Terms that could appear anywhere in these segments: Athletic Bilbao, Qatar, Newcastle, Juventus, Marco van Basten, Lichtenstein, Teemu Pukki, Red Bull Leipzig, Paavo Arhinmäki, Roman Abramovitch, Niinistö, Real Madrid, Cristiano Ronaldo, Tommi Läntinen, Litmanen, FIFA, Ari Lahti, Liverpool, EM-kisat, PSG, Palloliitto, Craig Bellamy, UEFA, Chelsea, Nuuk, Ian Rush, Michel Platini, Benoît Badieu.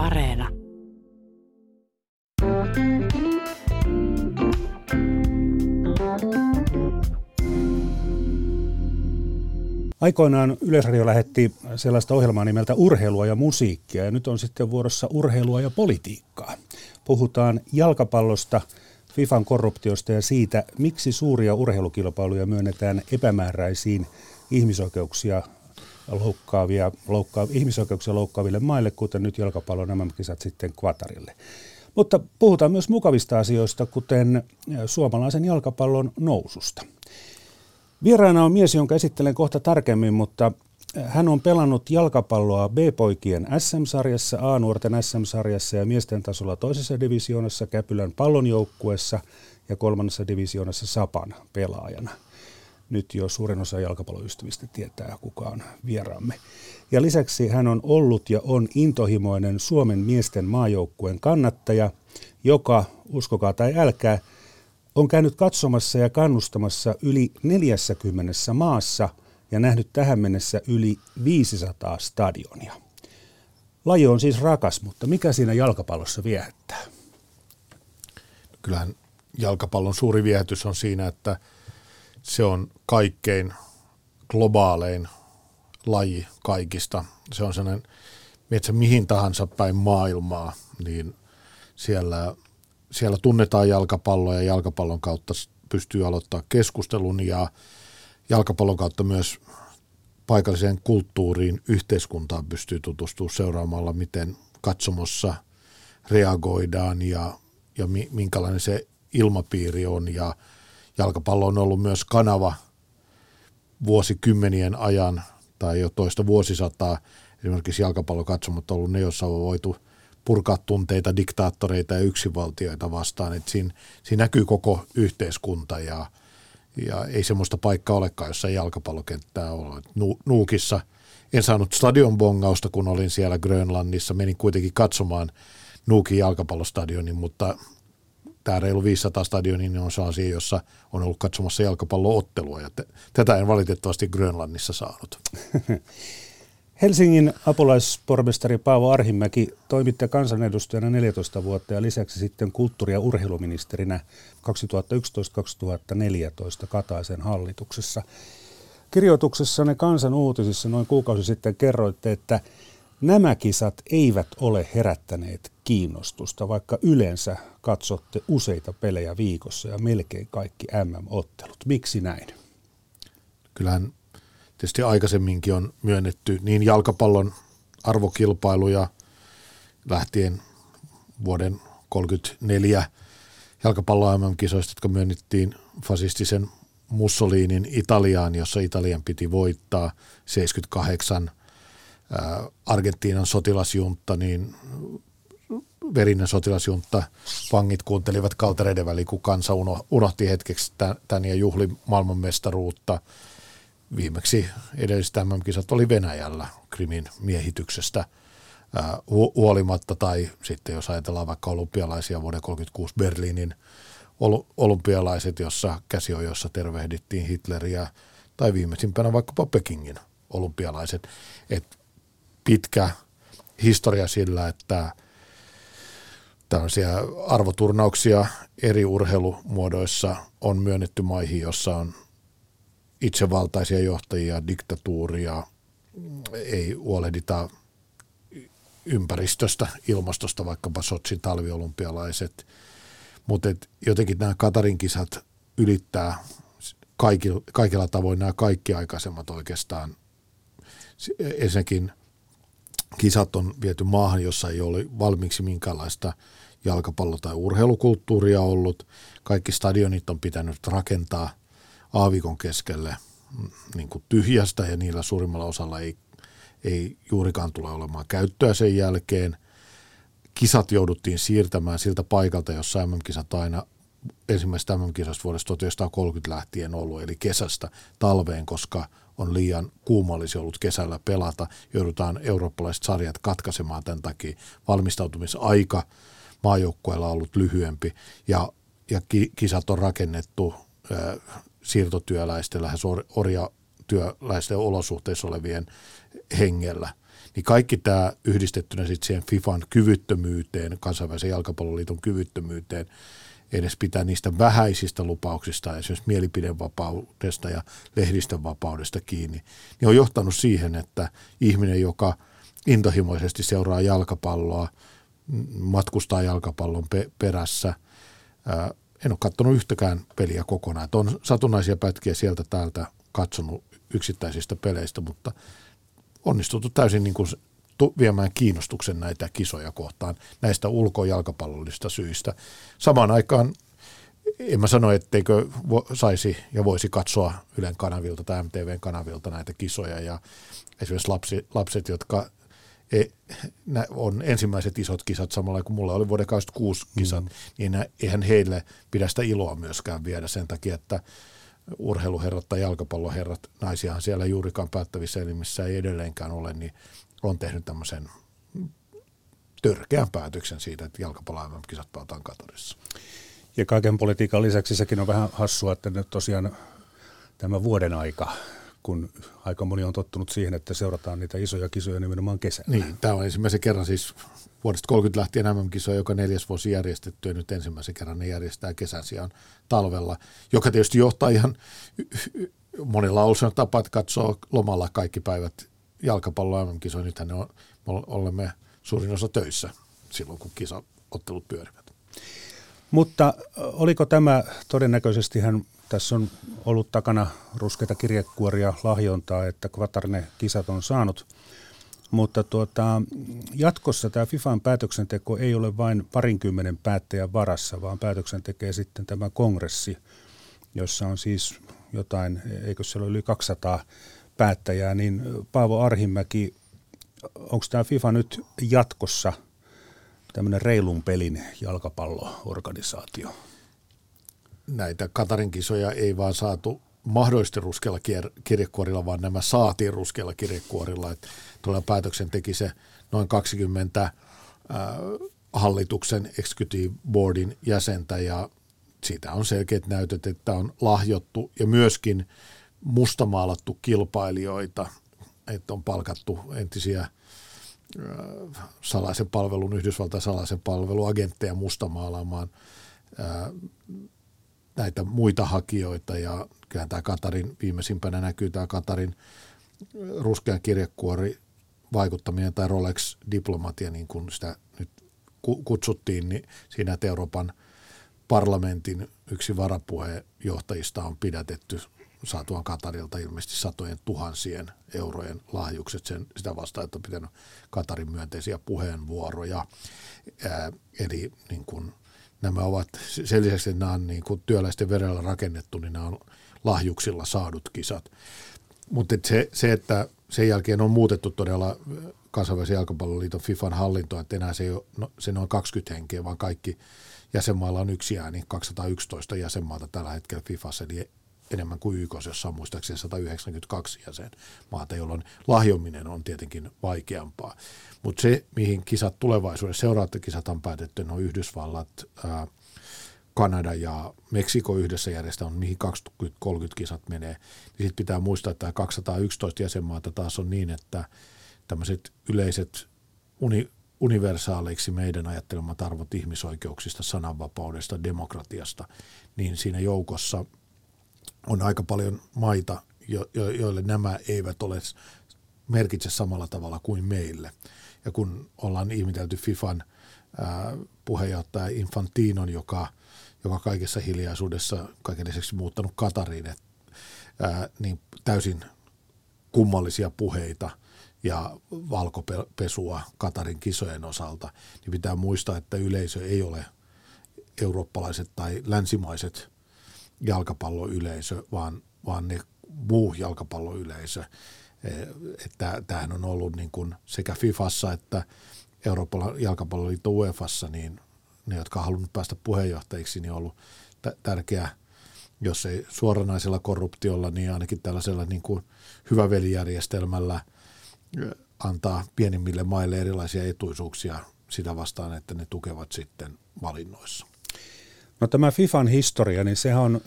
Areena. Aikoinaan Yleisradio lähetti sellaista ohjelmaa nimeltä Urheilua ja musiikkia, ja nyt on sitten vuorossa urheilua ja politiikkaa. Puhutaan jalkapallosta, FIFAn korruptiosta ja siitä, miksi suuria urheilukilpailuja myönnetään epämääräisiin ihmisoikeuksia loukkaaville maille, kuten nyt jalkapallon EM-kisat sitten Qatarille. Mutta puhutaan myös mukavista asioista, kuten suomalaisen jalkapallon noususta. Vieraana on mies, jonka esittelen kohta tarkemmin, mutta hän on pelannut jalkapalloa B-poikien SM-sarjassa, A-nuorten SM-sarjassa ja miesten tasolla toisessa divisioonassa Käpylän pallonjoukkuessa ja kolmannessa divisioonassa Sapan pelaajana. Nyt jo suurin osa jalkapalloystävistä tietää, kuka on vieraamme. Ja lisäksi hän on ollut ja on intohimoinen Suomen miesten maajoukkueen kannattaja, joka, uskokaa tai älkää, on käynyt katsomassa ja kannustamassa yli 40 maassa ja nähnyt tähän mennessä yli 500 stadionia. Laji on siis rakas, mutta mikä siinä jalkapallossa viehättää? Kyllähän jalkapallon suuri viehätys on siinä, että se on kaikkein globaalein laji kaikista. Se on sellainen, metsä mihin tahansa päin maailmaa, niin siellä tunnetaan jalkapalloa ja jalkapallon kautta pystyy aloittamaan keskustelun ja jalkapallon kautta myös paikalliseen kulttuuriin, yhteiskuntaan pystyy tutustumaan seuraamalla, miten katsomossa reagoidaan ja minkälainen se ilmapiiri on. Ja jalkapallo on ollut myös kanava vuosikymmenien ajan tai jo toista vuosisataa. Esimerkiksi jalkapallokatsomot on ollut ne, joissa on voitu purkaa tunteita, diktaattoreita ja yksinvaltioita vastaan. Et siinä näkyy koko yhteiskunta ja ei semmoista paikkaa olekaan, jossa jalkapallokenttää ole. Nuukissa en saanut stadionbongausta, kun olin siellä Grönlannissa. Menin kuitenkin katsomaan Nuukin jalkapallostadionin, mutta tämä reilu 500 stadionin on sellaisia, jossa on ollut katsomassa jalkapalloottelua, ja tätä en valitettavasti Grönlannissa saanut. Helsingin apulaispormestari Paavo Arhinmäki, toimitte kansanedustajana 14 vuotta ja lisäksi sitten kulttuuri- ja urheiluministerinä 2011-2014 Kataisen hallituksessa. Kirjoituksessanne Kansan uutisissa noin kuukausi sitten kerroitte, että nämä kisat eivät ole herättäneet kiinnostusta, vaikka yleensä katsotte useita pelejä viikossa ja melkein kaikki MM-ottelut. Miksi näin? Kyllähän tietysti aikaisemminkin on myönnetty niin jalkapallon arvokilpailuja lähtien vuoden 1934 jalkapallon MM-kisoista, jotka myönnettiin fasistisen Mussolinin Italiaan, jossa Italian piti voittaa 78. Argentiinan sotilasjuntta, niin verinen sotilasjuntta, vangit kuuntelivat kaltereiden väliin, kun kansa unohti hetkeksi tämän ja juhli maailmanmestaruutta. Viimeksi edelliset MM-kisat oli Venäjällä Krimin miehityksestä huolimatta, tai sitten jos ajatellaan vaikka olympialaisia vuoden 1936 Berliinin olympialaiset, jossa käsiojossa tervehdittiin Hitleriä, tai viimeisimpänä vaikkapa Pekingin olympialaiset. Et pitkä historia sillä, että tällaisia arvoturnauksia eri urheilumuodoissa on myönnetty maihin, jossa on itsevaltaisia johtajia, diktatuuria, ei huolehdita ympäristöstä, ilmastosta, vaikkapa Sotsin talviolympialaiset. Mutta jotenkin nämä Qatarin kisat ylittää kaikilla tavoin nämä kaikki aikaisemmat oikeastaan. Ensinnäkin kisat on viety maahan, jossa ei ole valmiiksi minkäänlaista jalkapallo- tai urheilukulttuuria ollut. Kaikki stadionit on pitänyt rakentaa aavikon keskelle niin kuin tyhjästä, ja niillä suurimmalla osalla ei juurikaan tule olemaan käyttöä sen jälkeen. Kisat jouduttiin siirtämään siltä paikalta, jossa MM-kisat aina ensimmäistä MM-kisasta vuodesta 1930 lähtien ollut, eli kesästä talveen, koska on liian kuuma, olisi ollut kesällä pelata. Joudutaan eurooppalaiset sarjat katkaisemaan tämän takia. Valmistautumisaika maajoukkueella on ollut lyhyempi, ja kisat on rakennettu siirtotyöläisten, lähes orjatyöläisten olosuhteissa olevien hengellä. Niin kaikki tämä yhdistettynä sitten siihen FIFAn kyvyttömyyteen, kansainvälisen jalkapalloliiton kyvyttömyyteen, edes pitää niistä vähäisistä lupauksista, esimerkiksi mielipidevapaudesta ja lehdistön vapaudesta kiinni, niin on johtanut siihen, että ihminen, joka intohimoisesti seuraa jalkapalloa, matkustaa jalkapallon perässä, en ole katsonut yhtäkään peliä kokonaan. Että on satunnaisia pätkiä sieltä täältä katsonut yksittäisistä peleistä, mutta onnistuttu täysin niin kuin viemään kiinnostuksen näitä kisoja kohtaan näistä ulkojalkapallollisista syistä. Samaan aikaan en mä sano, etteikö saisi ja voisi katsoa Ylen kanavilta tai MTVn kanavilta näitä kisoja. Ja esimerkiksi lapset, jotka on ensimmäiset isot kisat samalla kuin mulla oli vuoden 2006 kisat, niin eihän heille pidä sitä iloa myöskään viedä sen takia, että urheiluherrat tai jalkapalloherrat, naisiahan siellä juurikaan päättävissä elimissä ei edelleenkään ole, niin on tehnyt tämmöisen törkeän päätöksen siitä, että jalkapallon kisat palataan Katarissa. Ja kaiken politiikan lisäksi sekin on vähän hassua, että nyt tosiaan tämä vuoden aika, kun aika moni on tottunut siihen, että seurataan niitä isoja kisoja nimenomaan kesällä. Niin, tämä on ensimmäisen kerran siis vuodesta 30 lähtien MM-kisoja, joka neljäs vuosi järjestetty, ja nyt ensimmäisen kerran ne järjestää kesän sijaan talvella, joka tietysti johtaa ihan monilla on tapa, että katsoo lomalla kaikki päivät jalkapallo MM-kisoja. Nythän ne on, me olemme suurin osa töissä silloin, kun kisaottelut pyörivät. Mutta oliko tämä todennäköisestihän, tässä on ollut takana ruskeita kirjekuoria lahjontaa, että Qatar-ne kisat on saanut, mutta jatkossa tämä FIFAn päätöksenteko ei ole vain parinkymmenen päättäjän varassa, vaan päätöksen tekee sitten tämä kongressi, jossa on siis jotain, eikö siellä ole yli 200 päättäjää, niin Paavo Arhinmäki, onko tämä FIFA nyt jatkossa tämmöinen reilun pelin jalkapalloorganisaatio? Näitä Qatarin kisoja ei vaan saatu mahdollisesti ruskealla kirjekuorilla, vaan nämä saatiin ruskealla kirjekuorilla. Että tuolla päätöksen teki se noin 20 hallituksen executive boardin jäsentä, ja siitä on selkeät näytöt, että on lahjottu ja myöskin mustamaalattu kilpailijoita, että on palkattu entisiä salaisen palvelun, Yhdysvaltain salaisen palveluagentteja mustamaalaamaan näitä muita hakijoita, ja kyllähän tämä Qatarin, viimeisimpänä näkyy tämä Qatarin ruskean kirjekuori vaikuttaminen tai Rolex-diplomatia, niin kuin sitä nyt kutsuttiin, niin siinä Euroopan parlamentin yksi varapuheenjohtajista on pidätetty saatuaan Qatarilta ilmeisesti satojen tuhansien eurojen lahjukset sitä vastaan, että on pitänyt Qatarin myönteisiä puheenvuoroja. Eli niin kuin nämä ovat, sen lisäksi nämä on niin kuin työläisten verellä rakennettu, niin nämä on lahjuksilla saadut kisat. Mutta se, että sen jälkeen on muutettu todella kansainvälisen jalkapalloliiton FIFAn hallintoa, että enää se ei ole se noin 20 henkeä, vaan kaikki jäsenmailla on yksi ääni, 211 jäsenmaata tällä hetkellä FIFassa, eli enemmän kuin YK:ssa, jossa on muistaakseni 192 jäsenmaata, jolloin lahjominen on tietenkin vaikeampaa. Mutta se, mihin kisat tulevaisuudessa, seuraavat kisat on päätetty, on Yhdysvallat, Kanada ja Meksiko yhdessä järjestetään, mihin 2030 kisat menee. Sitten pitää muistaa, että 211 jäsenmaata taas on niin, että tämmöiset yleiset universaaleiksi meidän ajattelemat arvot ihmisoikeuksista, sananvapaudesta, demokratiasta, niin siinä joukossa on aika paljon maita, joille nämä eivät ole merkitse samalla tavalla kuin meille. Ja kun ollaan ihmetelty FIFAn puheenjohtaja Infantinon, joka kaikessa hiljaisuudessa kaiken lisäksi muuttanut Qatariin, niin täysin kummallisia puheita ja valkopesua Qatarin kisojen osalta, niin pitää muistaa, että yleisö ei ole eurooppalaiset tai länsimaiset jalkapalloyleisö, vaan ne muu jalkapalloyleisö. Tämähän on ollut niin kuin sekä FIFassa että Euroopan jalkapalloliitto UEFassa, niin ne, jotka on halunnut päästä puheenjohtajiksi, niin on ollut tärkeää, jos ei suoranaisella korruptiolla, niin ainakin tällaisella niin kuin hyvävelijärjestelmällä antaa pienimmille maille erilaisia etuisuuksia sitä vastaan, että ne tukevat sitten valinnoissa. No tämä FIFAn historia, niin sehän on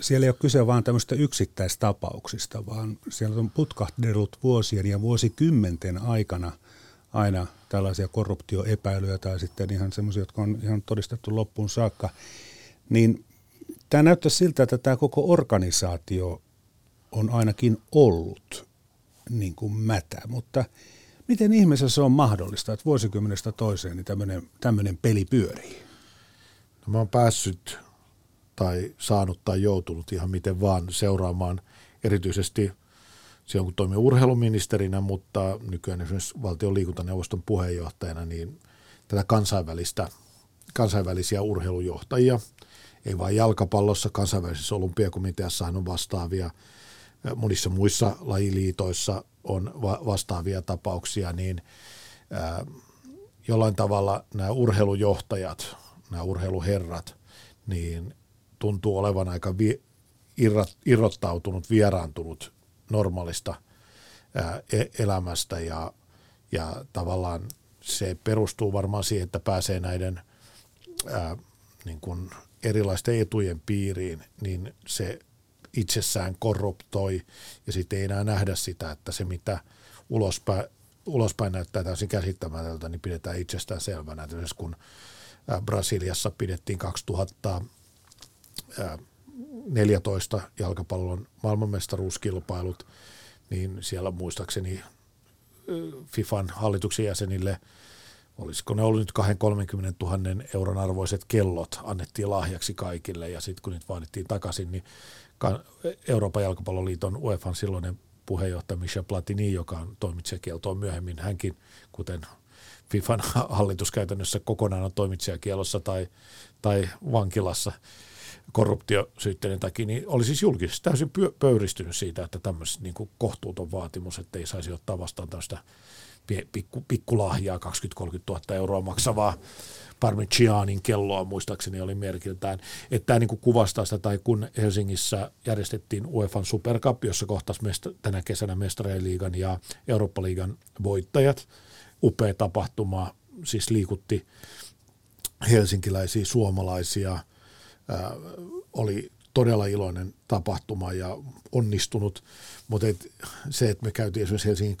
siellä ei ole kyse vaan tämmöistä yksittäistapauksista, vaan siellä on putkahdellut vuosien ja vuosikymmenten aikana aina tällaisia korruptioepäilyjä tai sitten ihan semmoisia, jotka on ihan todistettu loppuun saakka. Niin tämä näyttää siltä, että tämä koko organisaatio on ainakin ollut niin kuin mätä, mutta miten ihmeessä se on mahdollista, että vuosikymmenestä toiseen niin tämmöinen peli pyörii? No, mä oon päässyt tai saanut tai joutunut ihan miten vaan seuraamaan erityisesti silloin, kun toimin urheiluministerinä, mutta nykyään esimerkiksi valtion liikuntaneuvoston puheenjohtajana, niin tätä kansainvälisiä urheilujohtajia, ei vain jalkapallossa, kansainvälisessä olympiakomiteassahan on vastaavia, monissa muissa lajiliitoissa on vastaavia tapauksia, niin jollain tavalla nämä urheilujohtajat, nämä urheiluherrat, niin tuntuu olevan aika irrottautunut, vieraantunut normaalista elämästä ja tavallaan se perustuu varmaan siihen, että pääsee näiden niin kuin erilaisten etujen piiriin, niin se itsessään korruptoi ja sitten ei enää nähdä sitä, että se mitä ulospäin näyttää täysin käsittämätöntä, niin pidetään itsestään selvänä. Esimerkiksi kun Brasiliassa pidettiin 2014 jalkapallon maailmanmestaruuskilpailut, niin siellä muistaakseni FIFAn hallituksen jäsenille, olisiko ne ollut nyt 230 000 euron arvoiset kellot, annettiin lahjaksi kaikille ja sitten kun niitä vaadittiin takaisin, niin Euroopan jalkapalloliiton UEFAn silloinen puheenjohtaja Michel Platini, joka on toimitsijakieltoon myöhemmin, hänkin, kuten FIFAn hallitus käytännössä kokonaan on toimitsijakielossa tai vankilassa korruptiosyytteiden takia, niin oli siis julkisesti täysin pöyristynyt siitä, että tämmöinen niin kuin kohtuuton vaatimus, että ei saisi ottaa vastaan tämmöistä pikkulahjaa 20-30 000 euroa maksavaa Parmigianin kelloa muistaakseni oli merkiltään, että tämä niin kuvastaa sitä, tai kun Helsingissä järjestettiin UEFAn Super Cup, jossa kohtasi tänä kesänä Mestariliigan ja Eurooppa-liigan voittajat, upea tapahtuma, siis liikutti helsinkiläisiä, suomalaisia, oli todella iloinen tapahtuma ja onnistunut, mutta se, että me käytiin esimerkiksi Helsingin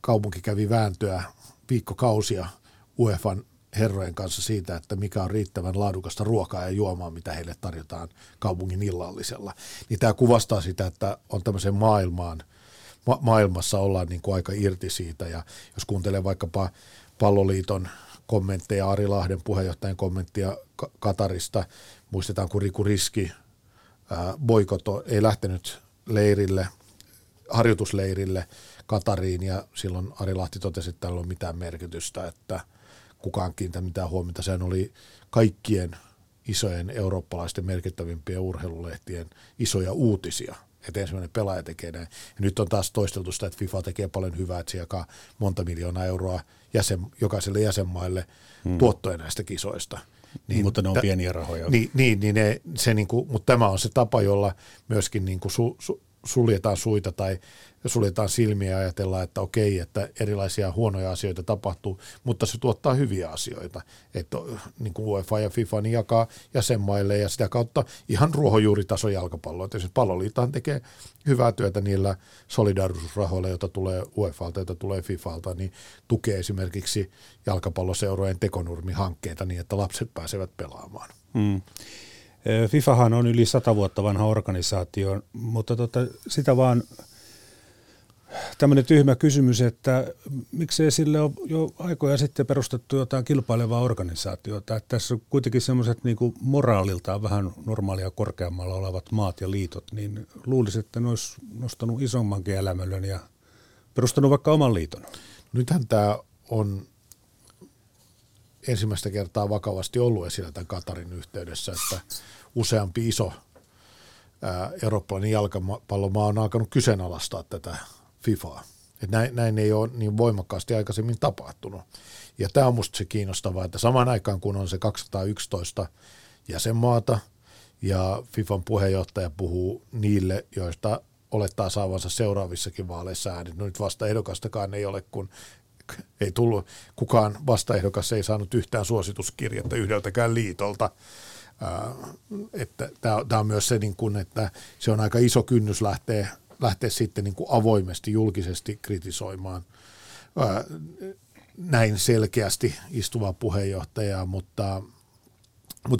kaupunki kävi vääntöä viikkokausia UEFan herrojen kanssa siitä, että mikä on riittävän laadukasta ruokaa ja juomaa, mitä heille tarjotaan kaupungin illallisella. Niin tämä kuvastaa sitä, että on tämmöiseen maailmassa ollaan niin kuin aika irti siitä. Ja jos kuuntelee vaikkapa Palloliiton kommentteja, Ari Lahden puheenjohtajan kommenttia Katarista, muistetaan kun Riku Riski boikoto ei lähtenyt harjoitusleirille Katariin, ja silloin Ari Lahti totesi, että tällä ei ole mitään merkitystä, että kukaan kiinnitä mitään huomiota. Sehän oli kaikkien isojen eurooppalaisten merkittävimpien urheilulehtien isoja uutisia, että ensimmäinen pelaaja tekee näin. Ja nyt on taas toisteltu sitä, että FIFA tekee paljon hyvää, että se jakaa monta miljoonaa euroa jokaiselle jäsenmaille tuottoja näistä kisoista. Niin, mutta ne on pieniä rahoja. Mutta tämä on se tapa, jolla myöskin niin kuin suljetaan suita tai suljetaan silmiä ja ajatellaan, että okei, että erilaisia huonoja asioita tapahtuu, mutta se tuottaa hyviä asioita. Että niin kuin UEFA ja FIFA niin jakaa jäsenmaille ja sitä kautta ihan ruohonjuuritason jalkapalloa. Esimerkiksi Palloliittohan tekee hyvää työtä niillä solidaarisuusrahoilla, joita tulee UEFalta, joita tulee FIFalta, niin tukee esimerkiksi jalkapalloseurojen tekonurmihankkeita niin, että lapset pääsevät pelaamaan. FIFAhan on yli 100 vuotta vanha organisaatio, mutta sitä vaan tämmöinen tyhmä kysymys, että miksei sille ole jo aikoja sitten perustettu jotain kilpailevaa organisaatiota. Että tässä on kuitenkin semmoiset niin kuin moraaliltaan vähän normaalia korkeammalla olevat maat ja liitot, niin luulisi, että ne olisi nostanut isommankin elämöllön ja perustanut vaikka oman liiton. Nythän tämä on ensimmäistä kertaa vakavasti ollut esillä tämän Katarin yhteydessä, että useampi iso eurooppalainen jalkapallomaa on alkanut kyseenalaistaa tätä FIFAa. Että näin ei ole niin voimakkaasti aikaisemmin tapahtunut. Ja tämä on musta se kiinnostavaa, että samaan aikaan kun on se 211 jäsenmaata ja FIFAn puheenjohtaja puhuu niille, joista olettaa saavansa seuraavissakin vaaleissa äänet. No nyt vasta ehdokastakaan ei ole, kun ei tullut, kukaan vastaehdokas ei saanut yhtään suosituskirjettä yhdeltäkään liitolta. että tämä on myös se, niin kuin, että se on aika iso kynnys lähteä sitten niin kuin avoimesti, julkisesti kritisoimaan näin selkeästi istuvaa puheenjohtajaa, mutta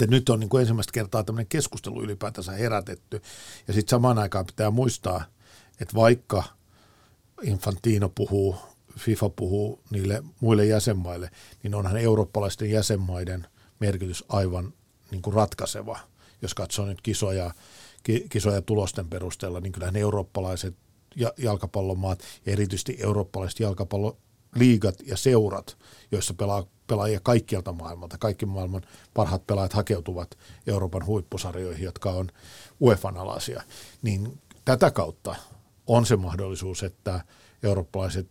nyt on niin kuin ensimmäistä kertaa tämmöinen keskustelu ylipäätänsä herätetty, ja sitten samaan aikaan pitää muistaa, että vaikka Infantino puhuu, FIFA puhuu niille muille jäsenmaille, niin onhan eurooppalaisten jäsenmaiden merkitys aivan niin kuin ratkaiseva. Jos katsoo nyt kisoja tulosten perusteella, niin kyllähän eurooppalaiset jalkapallomaat ja erityisesti eurooppalaiset jalkapalloliigat ja seurat, joissa pelaajia kaikkialta maailmalta, kaikki maailman parhaat pelaajat hakeutuvat Euroopan huippusarjoihin, jotka on UEFAn alaisia, niin tätä kautta on se mahdollisuus, että eurooppalaiset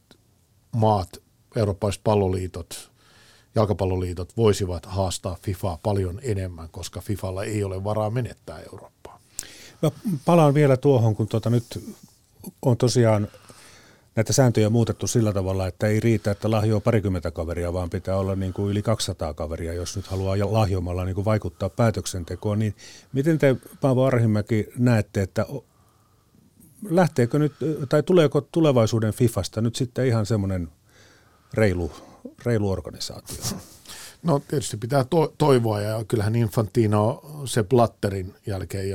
maat, eurooppalaiset palloliitot, jalkapalloliitot voisivat haastaa FIFAa paljon enemmän, koska FIFAlla ei ole varaa menettää Eurooppaa. Mä palaan vielä tuohon, kun nyt on tosiaan näitä sääntöjä muutettu sillä tavalla, että ei riitä, että lahjoa parikymmentä kaveria, vaan pitää olla niin kuin yli 200 kaveria, jos nyt haluaa lahjomalla niin kuin vaikuttaa päätöksentekoon. Niin miten te, Paavo Arhinmäki, näette, että lähteekö nyt, tai tuleeko tulevaisuuden FIFasta nyt sitten ihan semmoinen reilu organisaatio? No tietysti pitää toivoa, ja kyllähän Infantino se Platterin jälkeen,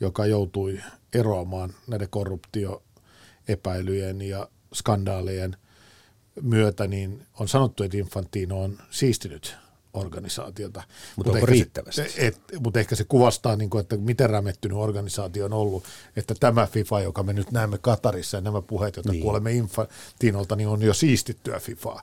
joka joutui eroamaan näiden korruptioepäilyjen ja skandaalien myötä, niin on sanottu, että Infantino on siistinyt organisaatiota. Mutta ehkä se kuvastaa, että miten rämettynyt organisaatio on ollut, että tämä FIFA, joka me nyt näemme Katarissa ja nämä puheet, joita kuulemme Infantinolta, niin on jo siistittyä FIFAa.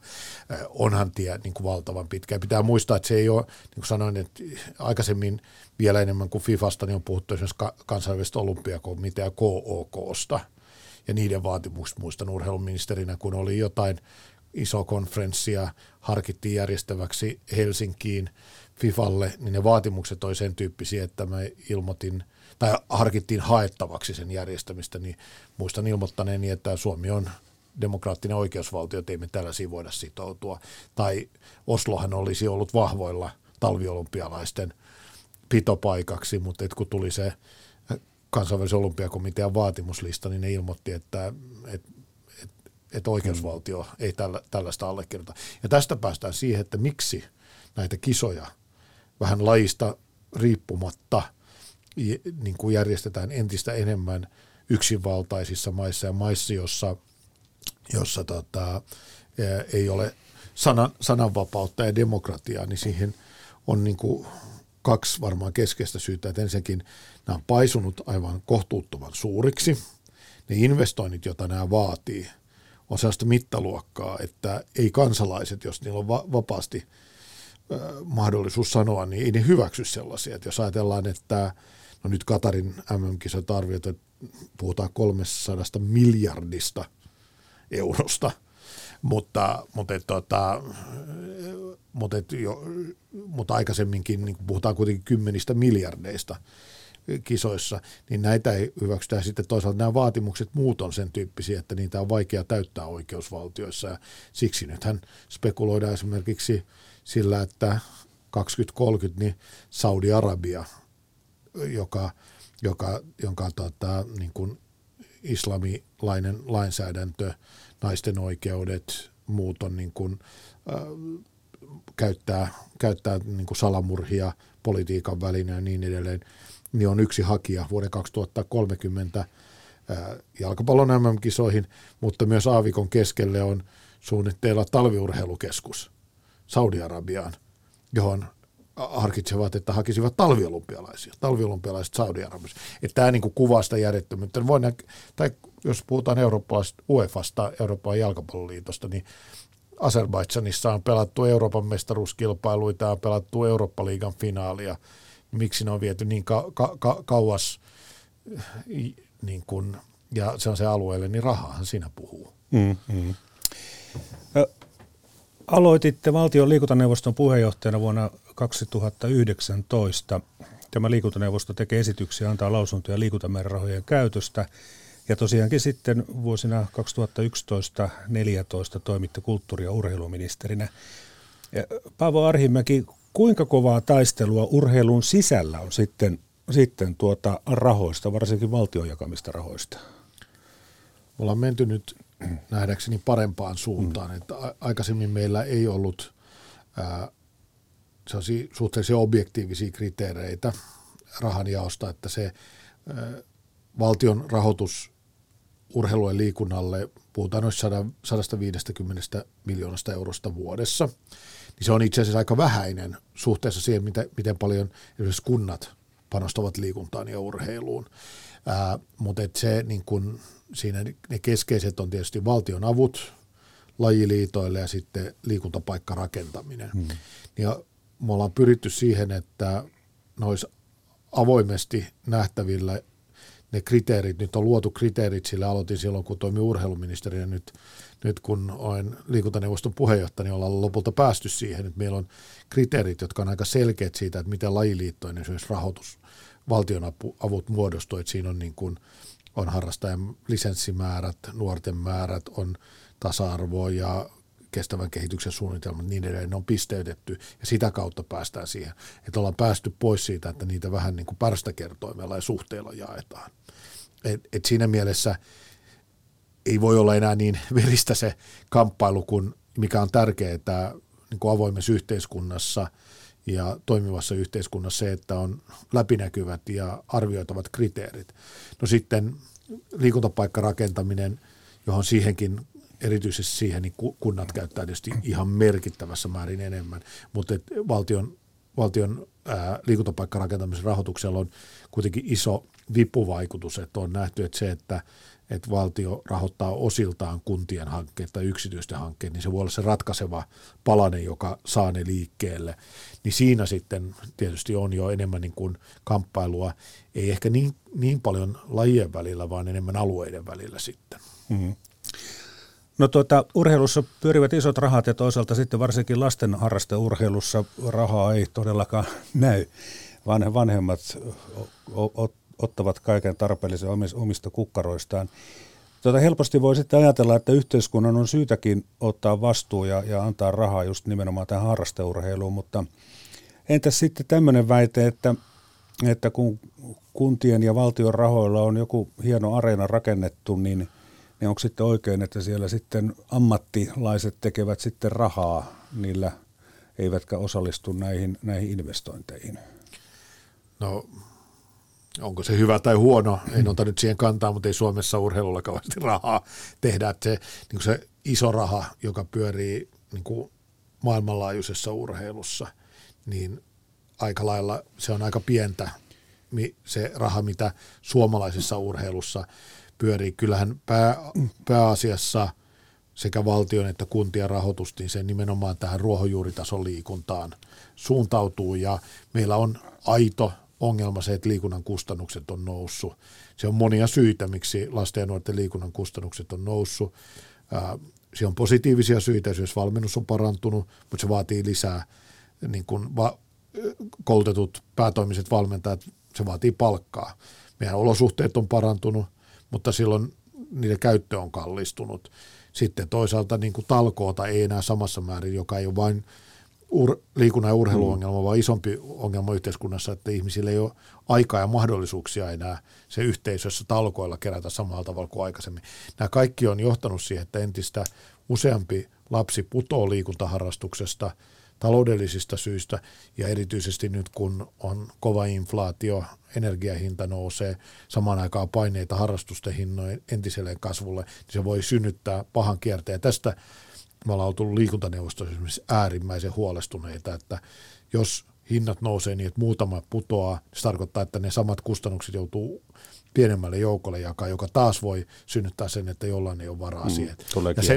Onhan tie valtavan pitkä. Pitää muistaa, että se ei ole, niin kuin sanoin, että aikaisemmin vielä enemmän kuin FIFAsta, niin on puhuttu esimerkiksi kansainvälisestä olympiakomiteasta ja KOKsta ja niiden vaatimukset, muistan urheiluministerinä, kun oli jotain iso konferenssia harkittiin järjestäväksi Helsinkiin FIFalle, niin ne vaatimukset oli sen tyyppisiä, että mä harkittiin haettavaksi sen järjestämistä, niin muistan ilmoittaneeni, että Suomi on demokraattinen oikeusvaltio, että ei me tällaisiin voida sitoutua. Tai Oslohan olisi ollut vahvoilla talviolympialaisten pitopaikaksi, mutta kun tuli se kansainvälisen olympiakomitean vaatimuslista, niin ne ilmoitti, että oikeusvaltio ei tällaista allekirjoita. Ja tästä päästään siihen, että miksi näitä kisoja vähän lajista riippumatta niin kuin järjestetään entistä enemmän yksinvaltaisissa maissa ja maissa, jossa ei ole sananvapautta ja demokratiaa, niin siihen on niin kuin kaksi varmaan keskeistä syytä. Että ensinnäkin nämä on paisunut aivan kohtuuttoman suuriksi. Ne investoinnit, joita nämä vaatii, on sellaista mittaluokkaa, että ei kansalaiset, jos niillä on vapaasti mahdollisuus sanoa, niin ei ne hyväksy sellaisia. Että jos ajatellaan, että nyt Katarin MM-kisat arvioita, puhutaan 300 miljardista eurosta, mutta aikaisemminkin niin puhutaan kuitenkin kymmenistä miljardeista kisoissa, niin näitä ei hyväksytä. Sitten toisaalta nämä vaatimukset muut on sen tyyppisiä, että niitä on vaikea täyttää oikeusvaltioissa. Ja siksi nythän spekuloidaan esimerkiksi sillä, että 2030 niin Saudi-Arabia, jonka niin kuin islamilainen lainsäädäntö, naisten oikeudet, muut on niin kuin, käyttää niin kuin salamurhia politiikan välineen ja niin edelleen, niin on yksi hakija vuoden 2030 jalkapallon MM-kisoihin, mutta myös aavikon keskelle on suunnitteilla talviurheilukeskus Saudi-Arabiaan, johon harkitsevat, että hakisivat talviolympialaiset Saudi-Arabiassa. Tämä niin kuvaa sitä järjettömyyttä. Jos puhutaan eurooppalaisesta UEFasta, Euroopan jalkapalloliitosta, niin Azerbaidžanissa on pelattu Euroopan mestaruuskilpailuita, on pelattu Eurooppa-liigan finaalia. Miksi ne on viety niin kauas niin kun, ja sellaiseen alueelle, niin rahahan siinä puhuu. Aloititte valtion liikuntaneuvoston puheenjohtajana vuonna 2019. Tämä liikuntaneuvosto tekee esityksiä, antaa lausuntoja liikuntamäärärahojen käytöstä. Ja tosiaankin sitten vuosina 2011-2014 toimitte kulttuuri- ja urheiluministerinä. Paavo Arhinmäki, kuinka kovaa taistelua urheilun sisällä on sitten rahoista, varsinkin valtion jakamista rahoista? Me ollaan menty nyt nähdäkseni parempaan suuntaan. Että aikaisemmin meillä ei ollut suhteellisen objektiivisia kriteereitä rahanjaosta, että se valtion rahoitus urheilun liikunnalle, puhutaan noin 150 miljoonasta eurosta vuodessa, niin se on itse asiassa aika vähäinen suhteessa siihen, miten paljon esimerkiksi kunnat panostavat liikuntaan ja urheiluun. Mutta se, niin kun, siinä ne keskeiset on tietysti valtion avut lajiliitoille ja sitten liikuntapaikkarakentaminen. Ja me ollaan pyritty siihen, että nois avoimesti nähtävillä ne kriteerit, nyt on luotu kriteerit, sillä aloitin silloin, kun toimin urheiluministeri, ja nyt kun olen liikuntaneuvoston puheenjohtaja, niin ollaan lopulta päästy siihen, että meillä on kriteerit, jotka on aika selkeät siitä, että miten lajiliittojen esimerkiksi rahoitus, valtionavut muodostuu, että siinä on, niin kuin, on harrastajan lisenssimäärät, nuorten määrät, on tasa-arvoa ja kestävän kehityksen suunnitelmat, niin edelleen, ne on pisteytetty, ja sitä kautta päästään siihen, että ollaan päästy pois siitä, että niitä vähän niin kuin pärstäkertoimella ja suhteella jaetaan. Et siinä mielessä ei voi olla enää niin veristä se kamppailu, mikä on tärkeää niin kuin avoimessa yhteiskunnassa ja toimivassa yhteiskunnassa, se, että on läpinäkyvät ja arvioitavat kriteerit. No sitten liikuntapaikkarakentaminen, johon siihenkin erityisesti siihen niin kunnat käyttää tietysti ihan merkittävässä määrin enemmän, mutta valtion liikuntapaikkarakentamisen rahoituksella on kuitenkin iso vipuvaikutus, että on nähty, että se, että valtio rahoittaa osiltaan kuntien hankkeet tai yksityisten hankkeet, niin se voi olla se ratkaiseva palanen, joka saa ne liikkeelle. Niin siinä sitten tietysti on jo enemmän niin kuin kamppailua, ei ehkä niin paljon lajien välillä, vaan enemmän alueiden välillä sitten. Mm-hmm. No urheilussa pyörivät isot rahat ja toisaalta sitten varsinkin lasten harrasteurheilussa rahaa ei todellakaan näy. Vanhemmat ottavat kaiken tarpeellisen omista kukkaroistaan. Helposti voi sitten ajatella, että yhteiskunnan on syytäkin ottaa vastuu ja antaa rahaa just nimenomaan tähän harrasteurheiluun, mutta entäs sitten tämmöinen väite, että kun kuntien ja valtion rahoilla on joku hieno areena rakennettu, niin onko sitten oikein, että siellä sitten ammattilaiset tekevät sitten rahaa, niillä eivätkä osallistu näihin investointeihin? No, onko se hyvä tai huono? En ota nyt siihen kantaa, mutta ei Suomessa urheilulla kauheasti rahaa tehdä. Että se iso raha, joka pyörii niin kuin maailmanlaajuisessa urheilussa, niin aika lailla se on aika pientä se raha, mitä suomalaisessa urheilussa pyörii. Kyllähän pääasiassa sekä valtion että kuntien rahoitus, niin se nimenomaan tähän ruohonjuuritason liikuntaan suuntautuu, ja meillä on aito ongelma se, että liikunnan kustannukset on noussut. Se on monia syitä, miksi lasten ja nuorten liikunnan kustannukset on noussut. Siellä on positiivisia syitä, jos valmennus on parantunut, mutta se vaatii lisää niin kuin koulutetut päätoimiset valmentajat, se vaatii palkkaa. Meidän olosuhteet on parantunut, mutta silloin niiden käyttö on kallistunut. Sitten toisaalta niin kuin talkoota ei enää samassa määrin, joka ei ole vain liikunnan ja urheiluongelma, vaan isompi ongelma yhteiskunnassa, että ihmisillä ei ole aikaa ja mahdollisuuksia enää se yhteisössä talkoilla kerätä samalla tavalla kuin aikaisemmin. Nämä kaikki on johtanut siihen, että entistä useampi lapsi putoaa liikuntaharrastuksesta taloudellisista syistä, ja erityisesti nyt kun on kova inflaatio, energiahinta nousee, samaan aikaan paineita harrastusten hinnoin entiselleen kasvulle, niin se voi synnyttää pahan kierteen. Tästä me ollaan oltu liikuntaneuvostossa esimerkiksi äärimmäisen huolestuneita, että jos hinnat nousee niin, että muutama putoaa, se tarkoittaa, että ne samat kustannukset joutuu pienemmälle joukolle jakaa, joka taas voi synnyttää sen, että jollain ei ole varaa siihen.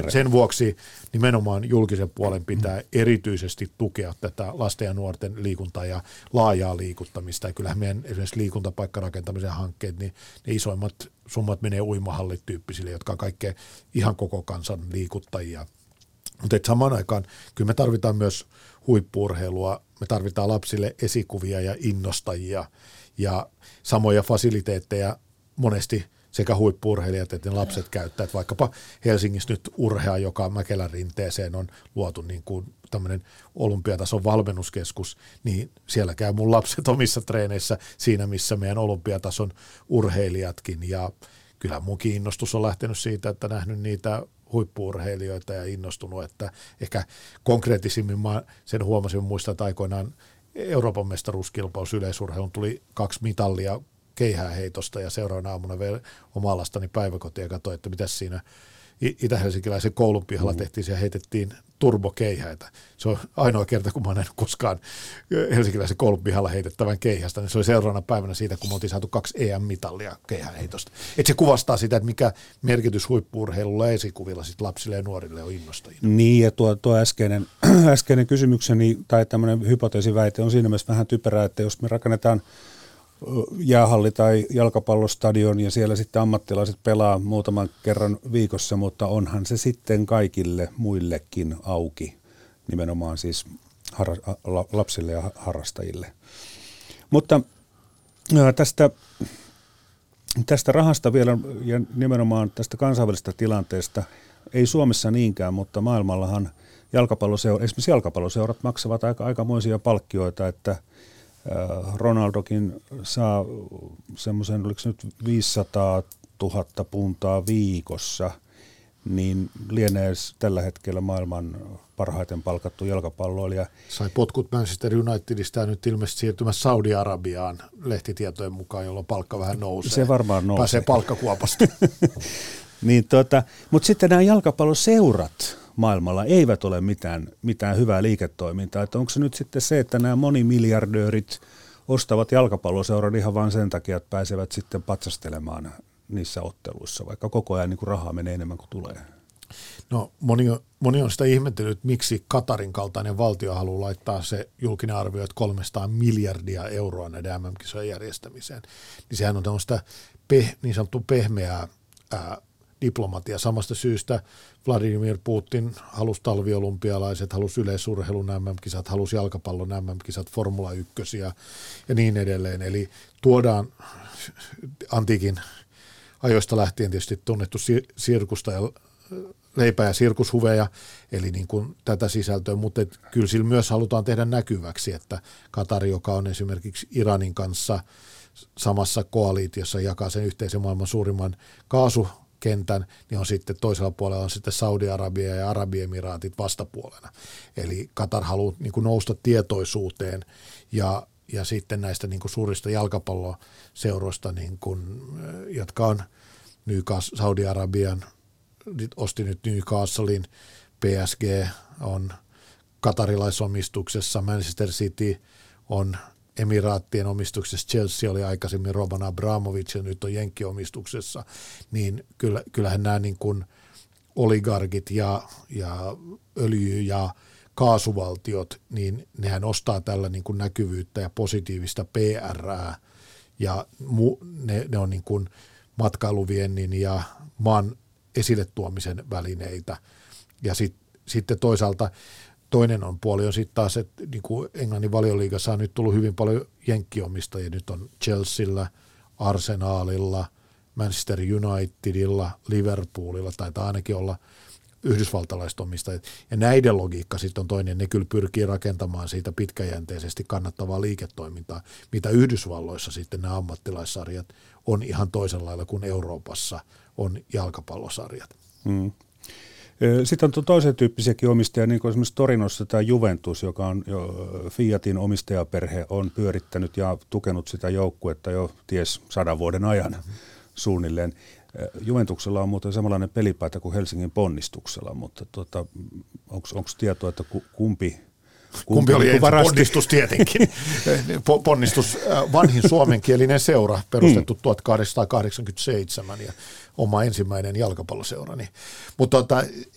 Ja sen vuoksi nimenomaan julkisen puolen pitää erityisesti tukea tätä lasten ja nuorten liikuntaa ja laajaa liikuttamista. Ja kyllähän meidän esimerkiksi liikuntapaikkarakentamisen hankkeet, niin ne isoimmat summat menee uimahallit-tyyppisille, jotka on kaikkea ihan koko kansan liikuttajia. Mutta samaan aikaan kyllä me tarvitaan myös huippu-urheilua, me tarvitaan lapsille esikuvia ja innostajia ja samoja fasiliteetteja monesti sekä huippu-urheilijat että lapset käyttää. Että vaikkapa Helsingissä nyt Urhea, joka Mäkelän rinteeseen on luotu niin kuin tämmöinen olympiatason valmennuskeskus, niin siellä käy mun lapset omissa treeneissä siinä, missä meidän olympiatason urheilijatkin. Ja kyllä munkin innostus on lähtenyt siitä, että nähnyt niitä huippu-urheilijoita ja innostunut, että ehkä konkreettisimmin mä sen huomasin, muistan, että aikoinaan Euroopan mestaruuskilpaus yleisurheilun tuli 2 mitallia keihääheitosta ja seuraavana aamuna vielä omaa lastani päiväkotiin ja katsoin, että mitäs siinä itä-helsinkiläisen koulun pihalla tehtiin, siellä heitettiin turbokeihäitä. Se on ainoa kerta, kun mä oon nähnyt koskaan helsinkiläisen koulun pihalla heitettävän keihästä, niin se oli seuraavana päivänä siitä, kun me oltiin saatu 2 EM-mitallia keihäheitosta. Et se kuvastaa sitä, että mikä merkitys huippu-urheilulla ja esikuvilla sit lapsille ja nuorille on innostajina. Niin, ja tuo äskeinen kysymykseni tai tämmöinen hypoteesiväite on siinä mielessä vähän typerää, että jos me rakennetaan jäähalli tai jalkapallostadion ja siellä sitten ammattilaiset pelaa muutaman kerran viikossa, mutta onhan se sitten kaikille muillekin auki, nimenomaan siis lapsille ja harrastajille. Mutta tästä rahasta vielä ja nimenomaan tästä kansainvälisestä tilanteesta, ei Suomessa niinkään, mutta maailmallahan esimerkiksi jalkapalloseurat maksavat aikamoisia palkkioita, että Ronaldokin saa semmoisen, oliko se nyt 500 000 puntaa viikossa, niin lienee tällä hetkellä maailman parhaiten palkattu jalkapalloilija. Sai potkut Manchester Unitedista ja nyt ilmeisesti siirtymässä Saudi-Arabiaan lehtitietojen mukaan, jolloin palkka vähän nousee. Se varmaan nousee. Pääsee palkkakuopasta. Niin, mutta sitten nämä jalkapalloseurat maailmalla eivät ole mitään hyvää liiketoimintaa. Että onko se nyt sitten se, että nämä monimiljardöörit ostavat jalkapalloseuran ihan vain sen takia, että pääsevät sitten patsastelemaan niissä otteluissa, vaikka koko ajan niin kuin rahaa menee enemmän kuin tulee? No moni on sitä ihmetellyt, miksi Katarin kaltainen valtio haluaa laittaa se julkinen arvio, että 300 miljardia euroa näiden MM-kisojen järjestämiseen. Niin sehän on tämmöistä niin sanottu pehmeää diplomatia. Samasta syystä Vladimir Putin halusi talviolympialaiset, halusi yleisurheilun MM-kisat, halusi jalkapallon MM-kisat, Formula 1 ja niin edelleen. Eli tuodaan antiikin ajoista lähtien tietysti tunnettu sirkusta ja leipää ja sirkushuveja, eli niin kuin tätä sisältöä, mutta kyllä sillä myös halutaan tehdä näkyväksi, että Katar, joka on esimerkiksi Iranin kanssa samassa koaliitiossa, jakaa sen yhteisen maailman suurimman kaasukentän, niin on sitten toisella puolella on sitten Saudi-Arabia ja Arabiemiraatit vastapuolena. Eli Katar haluaa niin kuin nousta tietoisuuteen ja sitten näistä niin kuin suurista jalkapalloseuroista, niin kuin, jotka on Saudi-Arabian, osti nyt Newcastlein, PSG on katarilaisomistuksessa, Manchester City on emiraattien omistuksessa, Chelsea oli aikaisemmin Roman Abramovitch ja nyt on jenkkiomistuksessa, niin kyllähän nämä niin kuin oligarkit ja öljy- ja kaasuvaltiot, niin nehän ostaa tällä niin kuin näkyvyyttä ja positiivista PR:ää ja ne on niin kuin matkailuviennin ja maan esille tuomisen välineitä. Ja sitten toisaalta toinen on puoli on sitten taas, että niin kuin Englannin valioliigassa on nyt tullut hyvin paljon jenkkiomistajia. Nyt on Chelsealla, Arsenalilla, Manchester Unitedilla, Liverpoolilla, taitaa ainakin olla yhdysvaltalaiset omistajat. Ja näiden logiikka sitten on toinen. Ne kyllä pyrkii rakentamaan siitä pitkäjänteisesti kannattavaa liiketoimintaa, mitä Yhdysvalloissa sitten nämä ammattilaissarjat on ihan toisella lailla kuin Euroopassa on jalkapallosarjat. Mm. Sitten on toisen tyyppisiäkin omistajia, niin kuin esimerkiksi Torinossa tämä Juventus, joka on Fiatin omistajaperhe, on pyörittänyt ja tukenut sitä joukkuetta jo ties 100 vuoden ajan suunnilleen. Juventuksella on muuten samanlainen pelipaita kuin Helsingin Ponnistuksella, mutta onko tietoa, että kumpi oli ensin? Ponnistus tietenkin. Ponnistus, vanhin suomenkielinen seura, perustettu 1887 ja oma ensimmäinen jalkapalloseurani. Mutta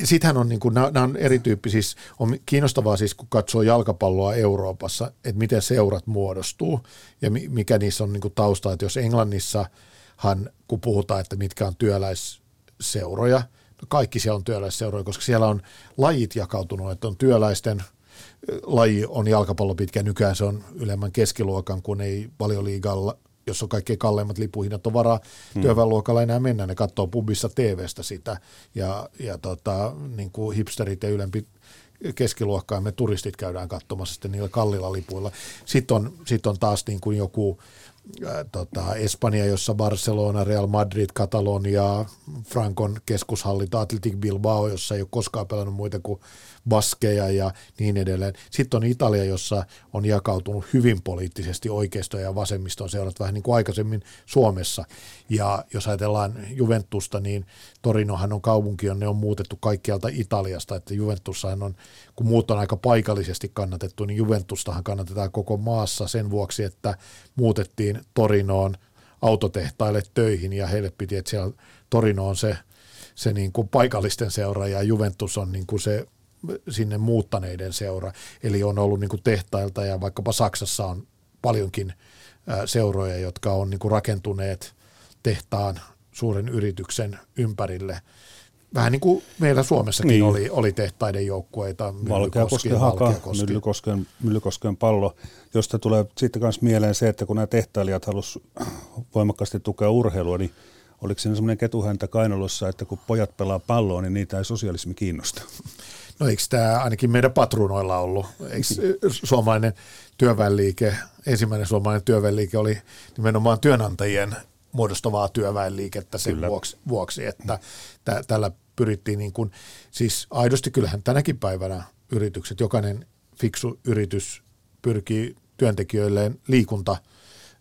sitähän on, niin kuin, nämä on erityyppisiä, on kiinnostavaa siis, kun katsoo jalkapalloa Euroopassa, että miten seurat muodostuu ja mikä niissä on niin kuin tausta, että jos Englannissahan, kun puhutaan, että mitkä on työläisseuroja, no kaikki siellä on työläisseuroja, koska siellä on lajit jakautunut, että on työläisten laji on jalkapallo pitkä, nykyään se on ylemmän keskiluokan, kun ei Valioliigalla jos on kaikkein kalleimmat lipuhinnat, on varaa työväenluokalla enää mennä, ne katsoo pubissa TVstä sitä, ja niin kuin hipsterit ja ylempi keskiluokkaa me turistit käydään katsomassa sitten niillä kallilla lipuilla. Sitten on taas niin kuin joku Espanja, jossa Barcelona, Real Madrid, Katalonia, Frankon keskushallinto, Athletic Bilbao, jossa ei ole koskaan pelannut muita kuin baskeja ja niin edelleen. Sitten on Italia, jossa on jakautunut hyvin poliittisesti oikeisto ja vasemmisto on seurat vähän niin kuin aikaisemmin Suomessa. Ja jos ajatellaan Juventusta, niin Torinohan on kaupunki, jonne on muutettu kaikkialta Italiasta. Että Juventussahan on, kun muut on aika paikallisesti kannatettu, niin Juventustahan kannatetaan koko maassa sen vuoksi, että muutettiin Torinoon autotehtaille töihin ja heille piti, että siellä Torino on se niin kuin paikallisten seura ja Juventus on niin kuin se sinne muuttaneiden seura. Eli on ollut niin kuin tehtailta ja vaikkapa Saksassa on paljonkin seuroja, jotka on niin kuin rakentuneet tehtaan suuren yrityksen ympärille. Vähän niin kuin meillä Suomessakin niin oli tehtaiden joukkueita. Myllykosken Pallo, josta tulee sitten myös mieleen se, että kun nämä tehtailijat halusivat voimakkaasti tukea urheilua, niin oliko siinä semmoinen ketuhäntä kainalossa, että kun pojat pelaa palloa, niin niitä ei sosialismi kiinnosta? No eikö tämä ainakin meidän patruunoilla ollut? Eikö suomalainen työväenliike, ensimmäinen suomalainen työväenliike oli nimenomaan työnantajien muodostavaa työväenliikettä sen vuoksi, että tällä pyrittiin niin kuin, siis aidosti kyllähän tänäkin päivänä yritykset, jokainen fiksu yritys pyrkii työntekijöilleen liikunta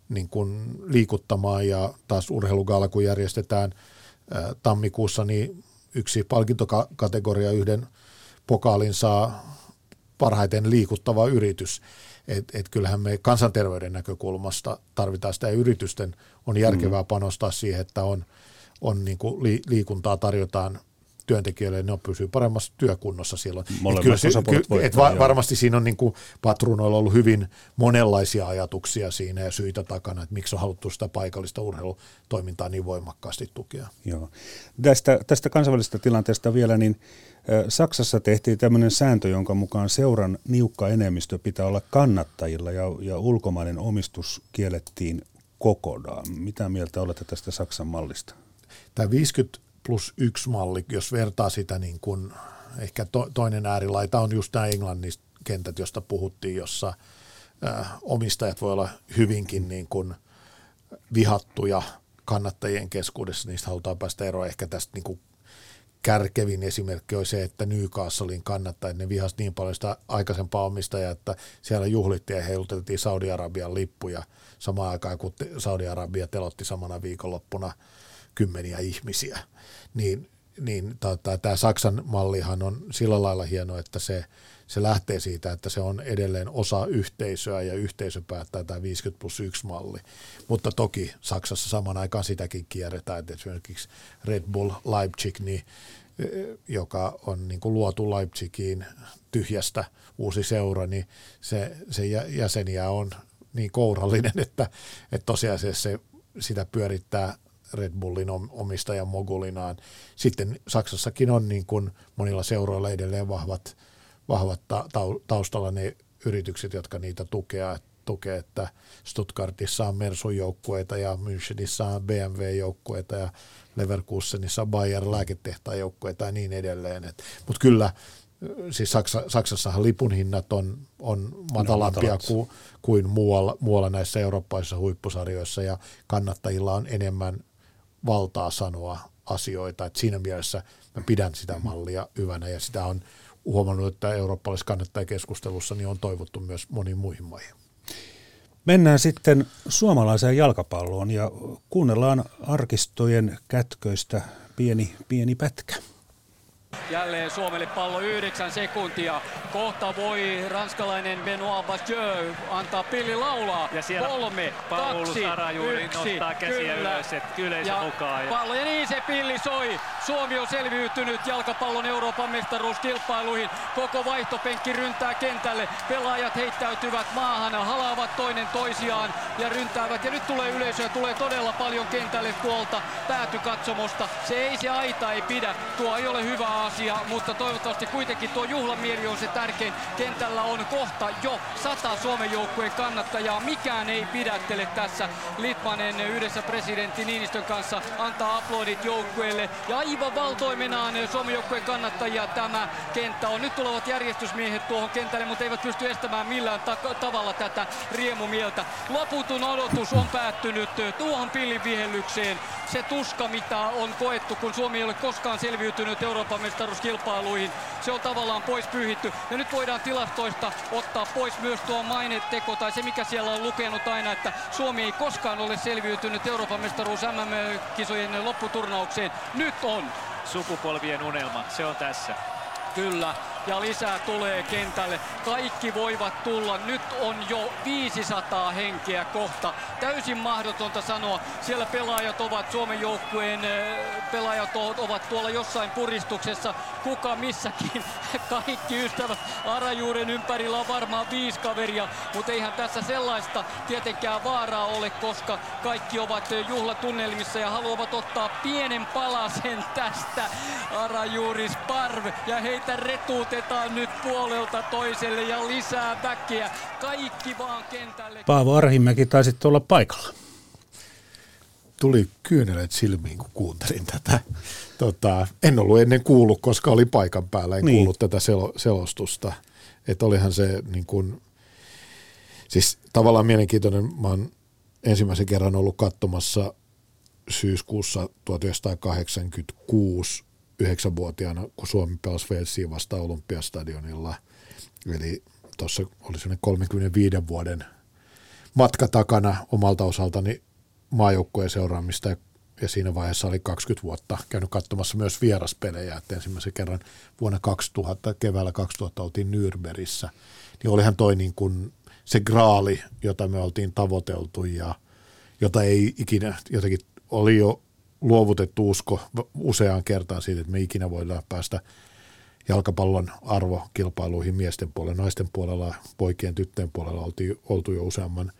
niin kuin liikuttamaan ja taas urheilugaala kun järjestetään tammikuussa, niin yksi palkintokategoria yhden pokaalin saa parhaiten liikuttava yritys. Et kyllähän me kansanterveyden näkökulmasta tarvitaan sitä ja yritysten on järkevää panostaa siihen, että on niin kuin liikuntaa tarjotaan työntekijöille ja ne pysyy paremmassa työkunnossa silloin. Varmasti siinä on niin kuin patruunoilla ollut hyvin monenlaisia ajatuksia siinä ja syitä takana, että miksi on haluttu sitä paikallista urheilutoimintaa niin voimakkaasti tukea. Joo. Tästä kansainvälisestä tilanteesta vielä, niin Saksassa tehtiin tämmöinen sääntö, jonka mukaan seuran niukka enemmistö pitää olla kannattajilla ja ulkomainen omistus kiellettiin kokonaan. Mitä mieltä olette tästä Saksan mallista? Tämä 50+1 malli, jos vertaa sitä niin kuin ehkä toinen äärilaita on just nämä Englannin kentät, josta puhuttiin, jossa omistajat voi olla hyvinkin niin kuin vihattuja kannattajien keskuudessa. Niistä halutaan päästä eroon. Ehkä tästä niin kuin kärkevin esimerkki on se, että Newcastlein kannattajat, ne vihasi niin paljon sitä aikaisempaa omistajaa, että siellä juhlittiin ja heilutettiin Saudi-Arabian lippuja samaan aikaan, kun Saudi-Arabia telotti samana viikonloppuna kymmeniä ihmisiä, niin tämä Saksan mallihan on sillä lailla hieno, että se lähtee siitä, että se on edelleen osa yhteisöä ja yhteisö päättää tämä 50+1 malli. Mutta toki Saksassa saman aikaan sitäkin kierretään, että esimerkiksi Red Bull Leipzig, niin, joka on niin kuin luotu Leipzigiin tyhjästä uusi seura, niin se jäseniä on niin kourallinen, että tosiasiassa sitä pyörittää Red Bullin omistajan mogulinaan. Sitten Saksassakin on niin kuin monilla seuroilla edelleen vahvat taustalla ne yritykset, jotka niitä tukee, että Stuttgartissa on Mersun joukkueita ja Münchenissä on BMW-joukkueita ja Leverkusenissa on Bayer-lääketehtaan joukkueita ja niin edelleen. Mutta kyllä, siis Saksassahan lipun hinnat on matalampia kuin muualla näissä eurooppaisissa huippusarjoissa ja kannattajilla on enemmän valtaa sanoa asioita. Et siinä mielessä mä pidän sitä mallia hyvänä ja sitä on huomannut, että eurooppalaisessa kannattajakeskustelussa niin on toivottu myös moniin muihin maihin. Mennään sitten suomalaiseen jalkapalloon ja kuunnellaan arkistojen kätköistä pieni pätkä. Jälleen Suomelle pallo 9 sekuntia. Kohta voi ranskalainen Benoît Badieu antaa pilli laulaa. Ja siellä 3, 2, 1, nostaa käsiä kyllä ylös, että yleisö mukaan. Ja pallo ja niin se pilli soi. Suomi on selviytynyt jalkapallon Euroopan mestaruuskilpailuihin. Koko vaihtopenkki ryntää kentälle. Pelaajat heittäytyvät maahan, halaavat toinen toisiaan ja ryntäävät. Ja nyt tulee yleisöä, tulee todella paljon kentälle tuolta päätykatsomosta. Se aita ei pidä. Tuo ei ole hyvä asia, mutta toivottavasti kuitenkin tuo juhlamieli on se tärkein. Kentällä on kohta jo 100 Suomen joukkueen kannattajaa. Mikään ei pidättele tässä. Litmanen yhdessä presidentti Niinistön kanssa antaa aplodit joukkueelle. Ja aivan valtoimenaan Suomen joukkueen kannattajia tämä kenttä on. Nyt tulevat järjestysmiehet tuohon kentälle, mutta eivät pysty estämään millään tavalla tätä riemumieltä. Loputon odotus on päättynyt tuohon pillin vihellykseen. Se tuska, mitä on koettu, kun Suomi ei ole koskaan selviytynyt Euroopan mestaruuskilpailuihin, se on tavallaan pois pyyhitty. Ja nyt voidaan tilastoista ottaa pois myös tuo maineteko tai se, mikä siellä on lukenut aina, että Suomi ei koskaan ole selviytynyt Euroopan mestaruus MM-kisojen lopputurnaukseen. Nyt on. Sukupolvien unelma, se on tässä. Kyllä, ja lisää tulee kentälle. Kaikki voivat tulla. Nyt on jo 500 henkeä kohta. Täysin mahdotonta sanoa. Siellä pelaajat ovat, Suomen joukkueen pelaajat ovat tuolla jossain puristuksessa. Kuka missäkin. Kaikki ystävät. Arajuuren ympärillä on varmaan 5 kaveria. Mutta eihän tässä sellaista tietenkään vaaraa ole, koska kaikki ovat juhlatunnelmissa ja haluavat ottaa pienen palasen tästä. Arajuuris Parv ja heitä retuutetaan nyt puolelta toiselle ja lisää väkeä. Kaikki vaan kentälle. Paavo Arhinmäki, taisit olla paikalla. Tuli kyynelet silmiin, kun kuuntelin tätä. En ollut ennen kuullut, koska oli paikan päällä. En kuullut tätä selostusta. Että olihan se niin kuin, siis tavallaan mielenkiintoinen. Mä oon ensimmäisen kerran ollut katsomassa syyskuussa 1986 9-vuotiaana, kun Suomi pelasi Chelseaa vasta Olympiastadionilla. Eli tuossa oli semmoinen 35 vuoden matka takana omalta osaltani maajoukkueen seuraamista, ja siinä vaiheessa oli 20 vuotta käynyt katsomassa myös vieraspelejä. Et ensimmäisen kerran vuonna 2000, keväällä 2000 oltiin Nürnbergissä. Niin olihan toi niin kuin se graali, jota me oltiin tavoiteltu ja jota ei ikinä jotenkin oli jo luovutettu usko useaan kertaan siitä, että me ikinä voidaan päästä jalkapallon arvokilpailuihin miesten puolella, naisten puolella, poikien, tyttöjen puolella oltiin oltu jo useamman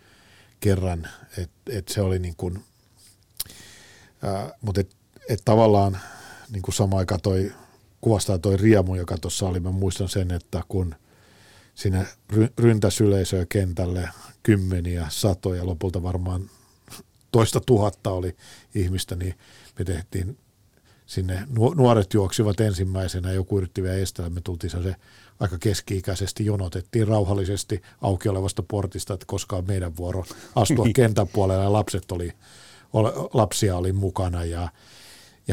kerran, että se oli niin kuin, mutta että tavallaan niin kuin samaan aikaan toi kuvastaa toi riemu, joka tuossa oli. Mä muistan sen, että kun siinä ryntäsi yleisöä kentälle kymmeniä, satoja, lopulta varmaan 1,000 oli ihmistä, niin me tehtiin sinne, nuoret juoksivat ensimmäisenä, joku yritti vielä estää, me tultiin se aika keski-ikäisesti, jonotettiin rauhallisesti auki olevasta portista, että koska on meidän vuoro astua kentän puolelle, ja lapsia oli mukana, ja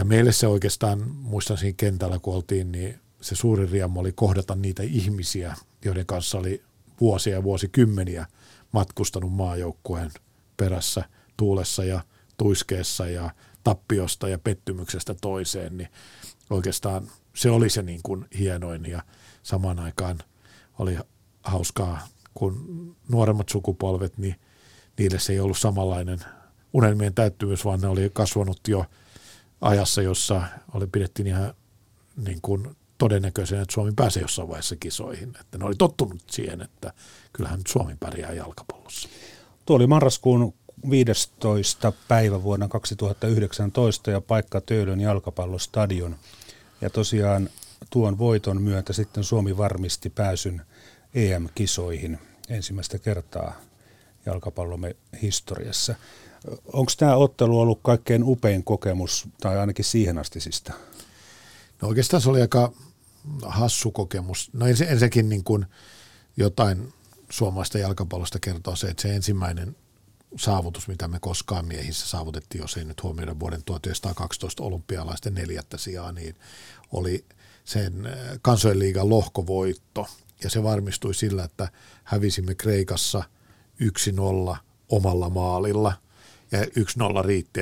meille se oikeastaan, muistan siinä kentällä kun oltiin, niin se suuri riemu oli kohdata niitä ihmisiä, joiden kanssa oli vuosia ja vuosikymmeniä matkustanut maajoukkueen perässä, tuulessa ja tuiskeessa ja tappiosta ja pettymyksestä toiseen, niin oikeastaan se oli se niin kuin hienoin, ja samaan aikaan oli hauskaa, kun nuoremmat sukupolvet, niin niille se ei ollut samanlainen unelmien täyttymys, vaan ne oli kasvanut jo ajassa, jossa pidettiin ihan niin kuin todennäköisenä, että Suomi pääsee jossain vaiheessa kisoihin. Että ne oli tottunut siihen, että kyllähän nyt Suomi pärjää jalkapallossa. Tuo oli marraskuun 15. päivä vuonna 2019 ja paikka Töölön jalkapallostadion. Ja tosiaan tuon voiton myötä sitten Suomi varmisti pääsyn EM-kisoihin ensimmäistä kertaa jalkapallomme historiassa. Onko tämä ottelu ollut kaikkein upein kokemus tai ainakin siihen astisista? No oikeastaan se oli aika hassu kokemus. No ensinnäkin niin kuin jotain suomalaista jalkapallosta kertoo se, että se ensimmäinen saavutus, mitä me koskaan miehissä saavutettiin, jos ei nyt huomioida vuoden 1912 olympialaisten 4. sijaa, niin oli sen kansainliigan lohkovoitto. Ja se varmistui sillä, että hävisimme Kreikassa 1-0 omalla maalilla. Ja 1-0 riitti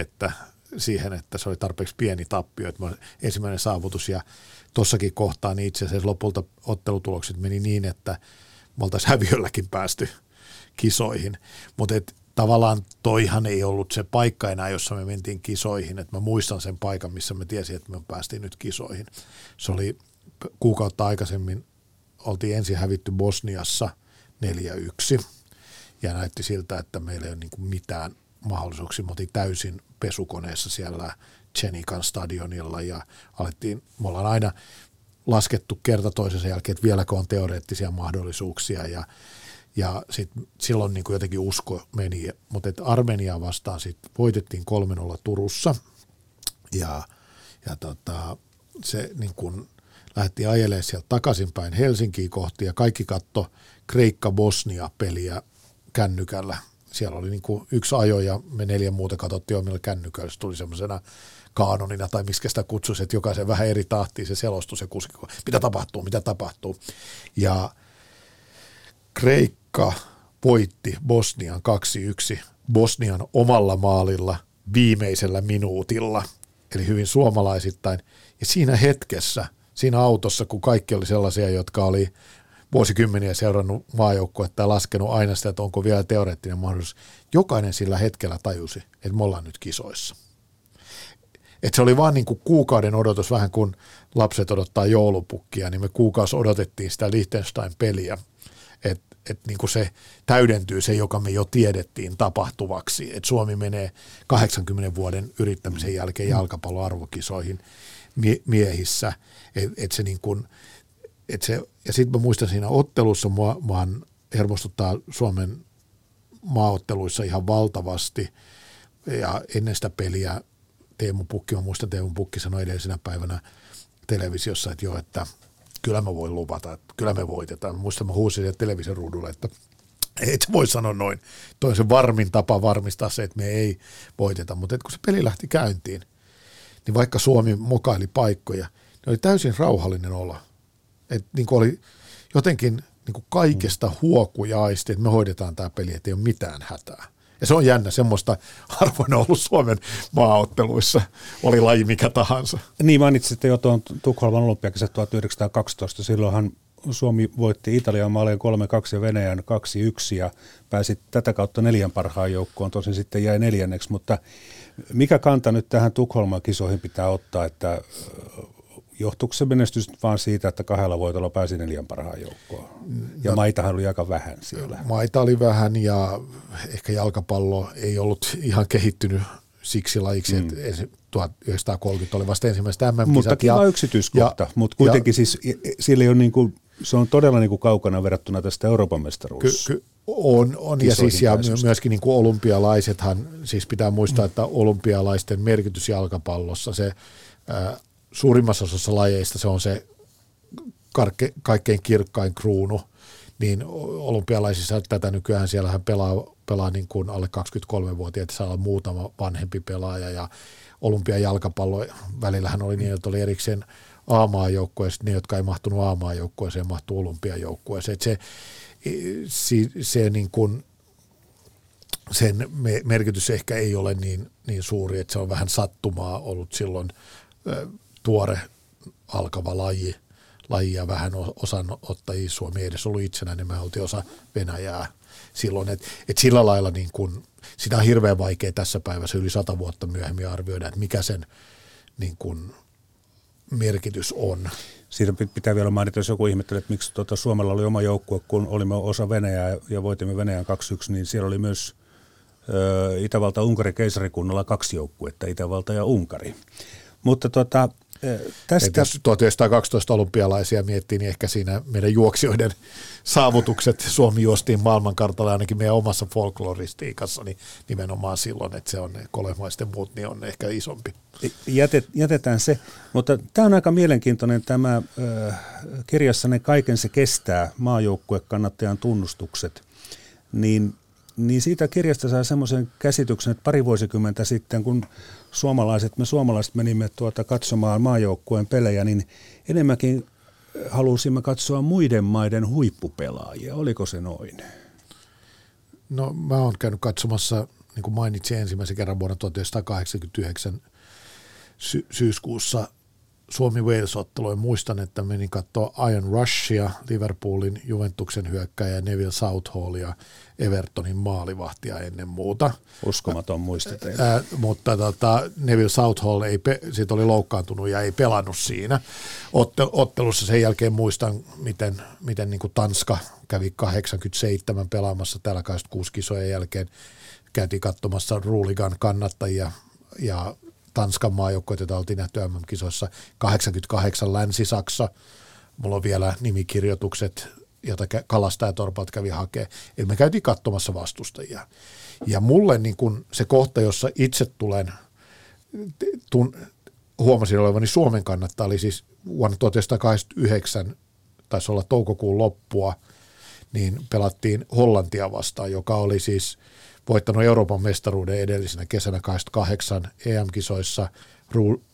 siihen, että se oli tarpeeksi pieni tappio. Että ensimmäinen saavutus, ja tossakin kohtaa niin itse asiassa lopulta ottelutulokset meni niin, että me oltaisiin häviölläkin päästy kisoihin. Mutta tavallaan toihan ei ollut se paikka enää, jossa me mentiin kisoihin. Et mä muistan sen paikan, missä me tiesin, että me päästiin nyt kisoihin. Se oli kuukautta aikaisemmin, oltiin ensin hävitty Bosniassa 4-1 ja näytti siltä, että meillä ei ole niin kuin mitään mahdollisuuksia. Me oltiin täysin pesukoneessa siellä Chenikan stadionilla ja alettiin, me ollaan aina laskettu kerta toisensa jälkeen, että vieläkö on teoreettisia mahdollisuuksia ja sit silloin niin kuin jotenkin usko meni, mutta Armeniaa vastaan sit voitettiin 3-0 Turussa ja se niin kuin lähdettiin ajelemaan sieltä takaisinpäin Helsinkiin kohti ja kaikki katsoi Kreikka-Bosnia-peliä kännykällä. Siellä oli niin kuin yksi ajo ja me 4 muuta katsottiin omilla kännykällä. Se tuli semmoisena kaanonina tai miksi sitä kutsuisi, että jokaisen vähän eri tahtiin se selostui se kuski. Mitä tapahtuu? Ja Kreikka voitti Bosnian 2-1 Bosnian omalla maalilla viimeisellä minuutilla. Eli hyvin suomalaisittain. Ja siinä hetkessä, siinä autossa, kun kaikki oli sellaisia, jotka oli vuosikymmeniä seurannut maajoukkuetta ja laskenut aina sitä, että onko vielä teoreettinen mahdollisuus. Jokainen sillä hetkellä tajusi, että me ollaan nyt kisoissa. Et se oli vaan niin kuin kuukauden odotus, vähän kun lapset odottaa joulupukkia, niin me kuukausi odotettiin sitä Liechtenstein-peliä, että niin kuin se täydentyy se, joka me jo tiedettiin tapahtuvaksi. Että Suomi menee 80 vuoden yrittämisen jälkeen jalkapalloarvokisoihin miehissä, että se niin kuin, et se, ja sitten mä muistan siinä ottelussa, muahan hermostuttaa Suomen maaotteluissa ihan valtavasti, ja ennen sitä peliä Teemu Pukki sanoi edellisenä päivänä televisiossa, että joo, että kyllä mä voin luvata, että kyllä me voitetaan. Mä muistan, mä huusin siellä television ruudulla, että et voi sanoa noin, toi on se varmin tapa varmistaa se, että me ei voiteta, mutta kun se peli lähti käyntiin, niin vaikka Suomi mokaili paikkoja, niin oli täysin rauhallinen olo. Että niin oli jotenkin niin kaikesta huokuja aisti, että me hoidetaan tämä peli, ettei ole mitään hätää. Ja se on jännä, semmoista harvoin on ollut Suomen maaotteluissa, oli laji mikä tahansa. Niin mainitsitte jo tuon Tukholman olympiakisat 1912, silloinhan Suomi voitti Italian maaleen 3-2 ja Venäjän 2-1 ja pääsi tätä kautta 4 parhaan joukkoon, tosin sitten jäi 4. Mutta mikä kanta nyt tähän Tukholman kisoihin pitää ottaa, että johtuuko se menestys vaan siitä, että 2 voitolla pääsi 4 parhaan joukkoon? Ja maitahan oli aika vähän siellä. Maita oli vähän ja ehkä jalkapallo ei ollut ihan kehittynyt siksi lajiksi, että 1930 oli vasta ensimmäistä MM-kisat. Mutta kiva yksityiskohta, mutta kuitenkin siis sillä ei ole niin kuin, se on todella niin kuin kaukana verrattuna tästä Euroopan mestaruus. On ja, siis, ja myöskin niin kuin olympialaisethan, siis pitää muistaa, että olympialaisten merkitys jalkapallossa se suurimmassa osassa lajeista se on se kaikkein kirkkain kruunu, niin olympialaisissa tätä nykyään siellähän pelaa niin kuin alle 23-vuotiaita, saa olla muutama vanhempi pelaaja ja olympiajalkapallo välillähän oli niin, että oli erikseen A-maajoukkueessa, ne jotka ei mahtunut A-maajoukkueeseen, mahtuu olympiajoukkueeseen. Se niin kuin sen merkitys ehkä ei ole niin suuri, että se on vähän sattumaa ollut silloin tuore alkava laji ja vähän osanottajia. Suomi ei edes ollut itsenäinen, me oltiin osa Venäjää silloin. Et sillä lailla niin kun, sitä on hirveän vaikea tässä päivässä yli 100 vuotta myöhemmin arvioida, että mikä sen niin kun, merkitys on. Siinä pitää vielä mainita, jos joku ihmettelee, että miksi Suomella oli oma joukkue, kun olimme osa Venäjää ja voitimme Venäjän 2-1, niin siellä oli myös Itävalta-Unkarin keisarikunnalla 2 joukkuetta, Itävalta ja Unkari. Mutta tästä... Jos 1912 olympialaisia miettii, niin ehkä siinä meidän juoksijoiden saavutukset Suomi juostiin maailmankartalla ainakin meidän omassa folkloristiikassa, niin nimenomaan silloin, että se on kolemaisten muut, niin on ehkä isompi. Jätetään se, mutta tämä on aika mielenkiintoinen tämä kirjassanne Kaiken se kestää, maajoukkuekannattajan tunnustukset, niin siitä kirjasta saa semmoisen käsityksen, että pari vuosikymmentä sitten, kun me suomalaiset menimme katsomaan maajoukkueen pelejä, niin enemmänkin halusimme katsoa muiden maiden huippupelaajia. Oliko se noin? No mä oon käynyt katsomassa, niin kuin mainitsin ensimmäisen kerran vuonna 1989 syyskuussa Suomi-Wales-ottelua. Muistan, että menin katsoa Ian Rushia, Liverpoolin Juventuksen hyökkääjä, Neville Southhallia, Evertonin maalivahtia ennen muuta. Uskomaton muisti teillä. Mutta Neville Southall, siitä oli loukkaantunut ja ei pelannut siinä ottelussa. Sen jälkeen muistan, miten niin kuin Tanska kävi 87 pelaamassa täällä 26 kisojen jälkeen. Käytiin katsomassa Ruuligan kannattajia ja Tanskan maajoukkoita, joita oltiin nähty MM-kisoissa, 88 Länsi-Saksa. Mulla on vielä nimikirjoitukset, joita kalastajatorpat kävi hakemaan. Eli me käytiin katsomassa vastustajia. Ja mulle niin kun se kohta, jossa itse huomasin olevani Suomen kannattaja, oli siis vuonna 1989, taisi olla toukokuun loppua, niin pelattiin Hollantia vastaan, joka oli siis voittanut Euroopan mestaruuden edellisenä kesänä 28 EM-kisoissa,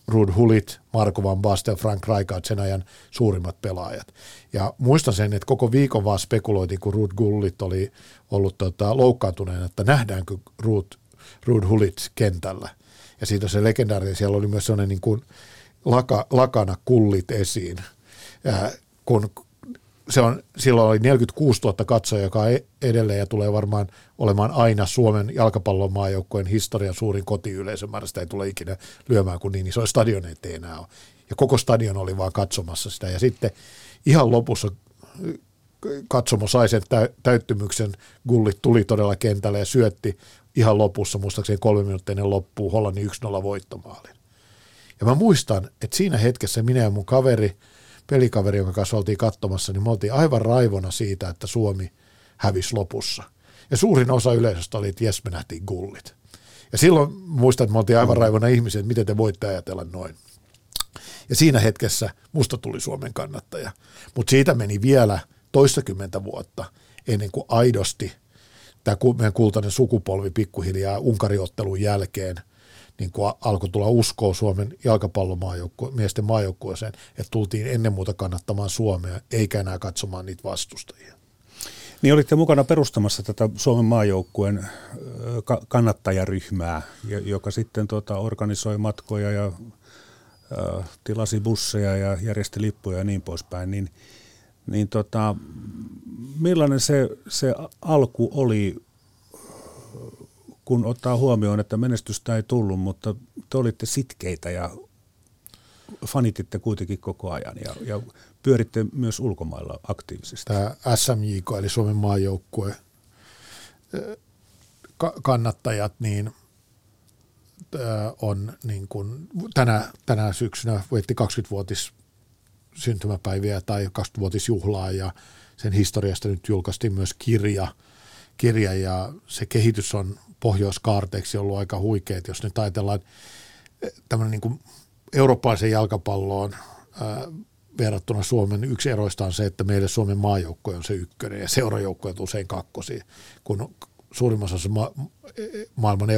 Ruud Gullit, Marco van Basten, Frank Rijkaard, sen ajan suurimmat pelaajat. Ja muistan sen, että koko viikon vaan spekuloitiin, kun Ruud Gullit oli ollut loukkaantuneena, että nähdäänkö Ruud Gullit kentällä. Ja siitä se legendaari, siellä oli myös sellainen niin kuin lakana Gullit esiin, kun silloin oli 46 000 katsojaa, joka edelleen ja tulee varmaan olemaan aina Suomen jalkapallon maajoukkojen historian suurin kotiyleisömäärä. Sitä ei tule ikinä lyömään, kun niin isoja stadioneita ei enää ole. Ja koko stadion oli vaan katsomassa sitä. Ja sitten ihan lopussa katsomo sai sen täyttymyksen. Gullit tuli todella kentälle ja syötti ihan lopussa, muistaakseni 3 minuuttia loppuun, Hollannin 1-0 voittomaalin. Ja mä muistan, että siinä hetkessä minä ja mun pelikaveri, jonka kanssa oltiin katsomassa, niin me oltiin aivan raivona siitä, että Suomi hävisi lopussa. Ja suurin osa yleisöstä oli, että jes, me nähtiin Gullit. Ja silloin muistan, että me oltiin aivan raivona ihmisiä, että miten te voitte ajatella noin. Ja siinä hetkessä musta tuli Suomen kannattaja. Mutta siitä meni vielä toistakymmentä vuotta ennen kuin aidosti tämä meidän kultainen sukupolvi pikkuhiljaa Unkari-ottelun jälkeen niin kun alkoi tulla uskoa Suomen miesten maajoukkueeseen, että tultiin ennen muuta kannattamaan Suomea, eikä enää katsomaan niitä vastustajia. Niin olitte mukana perustamassa tätä Suomen maajoukkueen kannattajaryhmää, joka sitten organisoi matkoja ja tilasi busseja ja järjesti lippuja ja niin poispäin. Millainen se alku oli? Kun ottaa huomioon, että menestystä ei tullut, mutta te olitte sitkeitä ja fanititte kuitenkin koko ajan ja pyöritte myös ulkomailla aktiivisesti. Tämä SMJK eli Suomen maajoukkue kannattajat niin on niin kuin tänä syksynä voitti 20-vuotis syntymäpäiviä tai 20-vuotisjuhlaa ja sen historiasta nyt julkaistiin myös kirja ja se kehitys on pohjoiskaarteeksi ollut aika huikea, jos nyt ajatellaan tämmöinen niin kuin eurooppalaisen jalkapalloon verrattuna Suomen yksi eroista on se, että meille Suomen maajoukkoja on se ykkönen ja seurajoukkoja usein kakkosia, kun suurimmassa osassa maailman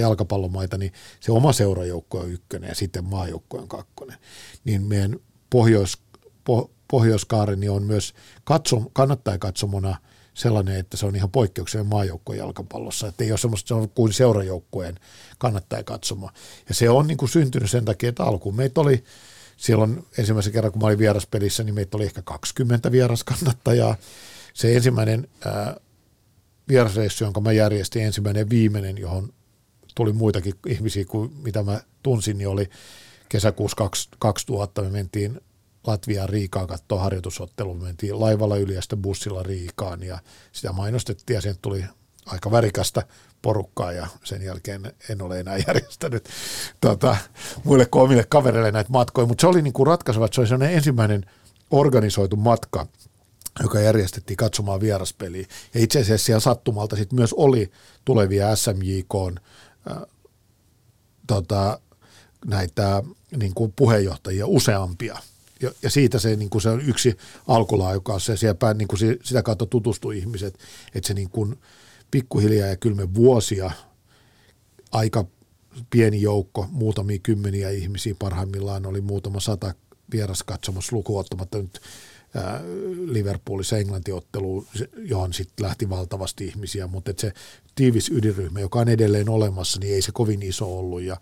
jalkapallomaita, niin se oma seurajoukko on ykkönen ja sitten maajoukko on kakkonen, niin meidän pohjoiskaari niin on myös kannattajakatsomona sellainen, että se on ihan poikkeuksellinen maajoukkojen jalkapallossa, että ei ole semmoista kuin seurajoukkueen kannattaja katsomaan. Ja se on niin kuin syntynyt sen takia, että alkuun meitä oli, silloin ensimmäisen kerran kun mä olin vieraspelissä, niin meitä oli ehkä 20 vieraskannattajaa. Se ensimmäinen vierasreissu, jonka mä järjestin, ensimmäinen viimeinen, johon tuli muitakin ihmisiä kuin mitä mä tunsin, niin oli kesäkuussa 2000, me mentiin Latviaan Riikaan katsoa harjoitusottelun, mentiin laivalla yli ja sitten bussilla Riikaan ja sitä mainostettiin ja sen tuli aika värikästä porukkaa ja sen jälkeen en ole enää järjestänyt muille kuin omille kavereille näitä matkoja, mutta se oli niin kuin ratkaiseva, että se oli sellainen ensimmäinen organisoitu matka, joka järjestettiin katsomaan vieraspeliä ja itse asiassa siellä sattumalta sitten myös oli tulevia SMJK:n näitä niin kuin puheenjohtajia useampia. Ja siitä se, niin kuin se on yksi alkulaukaus ja siellä, niin kuin sitä kautta tutustui ihmiset, että se niin kuin pikkuhiljaa ja kyllä me vuosia aika pieni joukko, muutamia kymmeniä ihmisiä parhaimmillaan, oli muutama 100 vieraskatsomus lukuun ottamatta nyt Liverpoolissa Englantiotteluun, johon sitten lähti valtavasti ihmisiä, mutta se tiivis ydinryhmä, joka on edelleen olemassa, niin ei se kovin iso ollut ja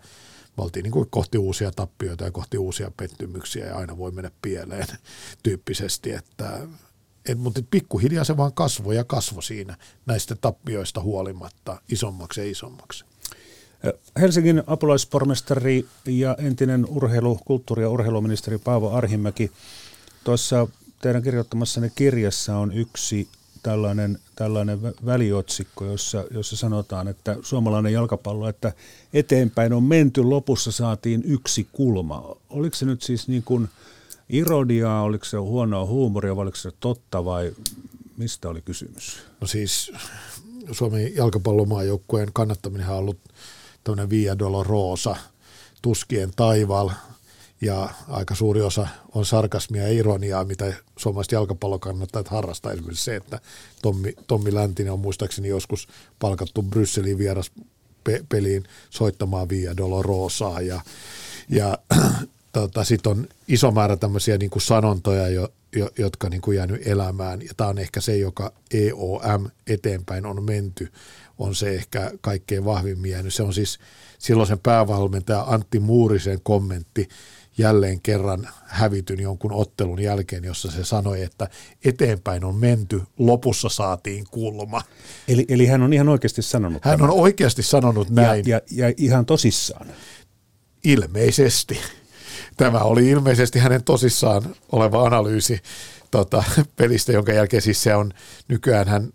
me oltiin niin kuin kohti uusia tappioita ja kohti uusia pettymyksiä ja aina voi mennä pieleen tyyppisesti, että mutta pikkuhiljaa se vaan kasvoi ja kasvoi siinä näistä tappioista huolimatta isommaksi ja isommaksi. Helsingin apulaispormestari ja entinen kulttuuri- ja urheiluministeri Paavo Arhinmäki, tuossa teidän kirjoittamassanne kirjassa on yksi tällainen väliotsikko, jossa sanotaan, että suomalainen jalkapallo, että eteenpäin on menty, lopussa saatiin yksi kulma. Oliko se nyt siis niin kuin ironiaa, oliko se huonoa huumoria, vai oliko se totta vai mistä oli kysymys? No siis Suomen jalkapallomaajoukkueen kannattaminen on ollut tämmöinen Via Dolorosa, tuskien taival, ja aika suuri osa on sarkasmia ja ironiaa, mitä suomalaiset jalkapallokannattajat harrastaa. Esimerkiksi se, että Tommi Läntinen on muistaakseni joskus palkattu Brysselin vieraspeliin soittamaan Via Dolorosaa, ja sitten on iso määrä tämmöisiä niin kuin sanontoja, jotka niin kuin jäänyt elämään, ja tämä on ehkä se, joka EOM eteenpäin on menty, on se ehkä kaikkein vahvimmin jäänyt. Se on siis silloisen päävalmentaja Antti Muurisen kommentti jälleen kerran hävityn jonkun ottelun jälkeen, jossa se sanoi, että eteenpäin on menty, lopussa saatiin kulma. Eli hän on ihan oikeasti sanonut tämän. Hän on oikeasti sanonut näin. Ja ihan tosissaan. Ilmeisesti. Tämä oli ilmeisesti hänen tosissaan oleva analyysi pelistä, jonka jälkeen siis se on nykyään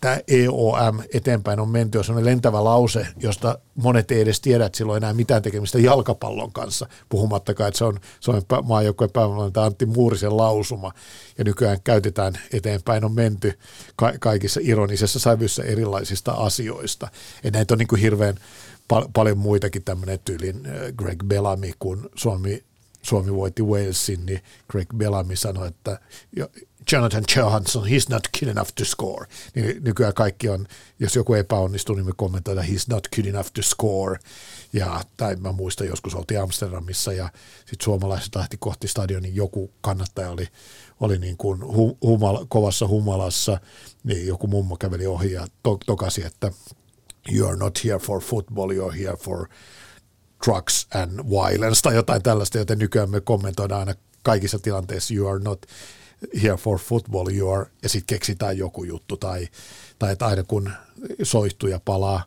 tämä EOM eteenpäin on menty, on sellainen lentävä lause, josta monet ei edes tiedä, että sillä on enää mitään tekemistä jalkapallon kanssa, puhumattakaan, että se on Suomen maajoukkueen päävalmentaja Antti Muurisen lausuma, ja nykyään käytetään eteenpäin on menty kaikissa ironisessa sävyssä erilaisista asioista. Et näitä on niin kuin hirveän paljon muitakin, tämmöinen tyylin Craig Bellamy, kun Suomi voitti Walesin, niin Craig Bellamy sanoi, että Jonathan Johansson, he's not good enough to score. Niin nykyään kaikki on, jos joku epäonnistuu, niin me kommentoidaan, he's not good enough to score. Ja, tai mä muistan, joskus oltiin Amsterdamissa ja sitten suomalaiset lähti kohti stadionin, joku kannattaja oli niin kuin kovassa humalassa, niin joku mummo käveli ohi ja tokasi, että you're not here for football, you're here for drugs and violence tai jotain tällaista, joten nykyään me kommentoidaan aina kaikissa tilanteissa you are not here for football, you are, ja sitten keksitään joku juttu, tai että aina kun soihtuja palaa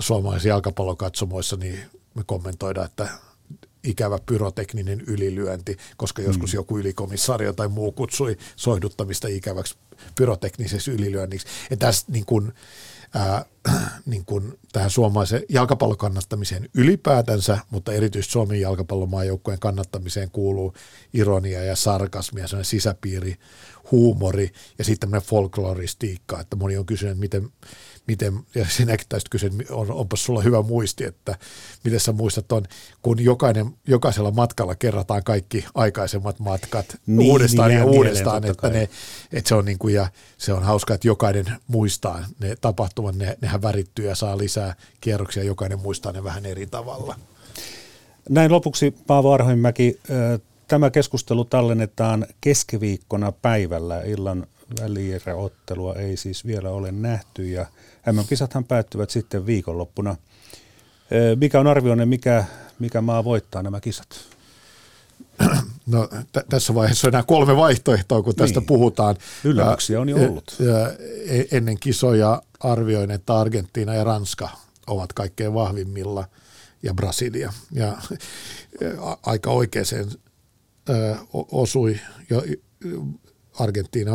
suomalaisissa jalkapallokatsomoissa, niin me kommentoidaan, että ikävä pyrotekninen ylilyönti, koska joskus joku ylikomissaario tai muu kutsui soihduttamista ikäväksi pyroteknisessä ylilyönniksi, ja tässä niin kuin niin kuin tähän suomalaisen jalkapallokannattamiseen ylipäätänsä, mutta erityisesti Suomen jalkapallomaajoukkueen kannattamiseen kuuluu ironia ja sarkasmia, sellainen sisäpiiri, huumori ja sitten tämmöinen folkloristiikka, että moni on kysynyt, miten ja sinäkin tästä kysynyt, onpas sulla hyvä muisti, että miten sä muistat on, kun jokaisella matkalla kerrataan kaikki aikaisemmat matkat niin, uudestaan, mieleen, että se on niin kuin, ja se on hauskaa, että jokainen muistaa ne tapahtumat, nehän värittyy ja saa lisää kierroksia, jokainen muistaa ne vähän eri tavalla. Näin lopuksi, Paavo Arhinmäki, tämä keskustelu tallennetaan keskiviikkona päivällä. Illan välieräottelua ei siis vielä ole nähty ja MM-kisathan päättyvät sitten viikonloppuna. Mikä on arvionne, mikä maa voittaa nämä kisat? No, tässä vaiheessa on nämä kolme vaihtoehtoa, kun tästä puhutaan. Yllätyksiä on jo ollut. Ennen kisoja arvioin, että Argentiina ja Ranska ovat kaikkein vahvimmilla ja Brasilia. Ja aika oikeaan osui. Argentiina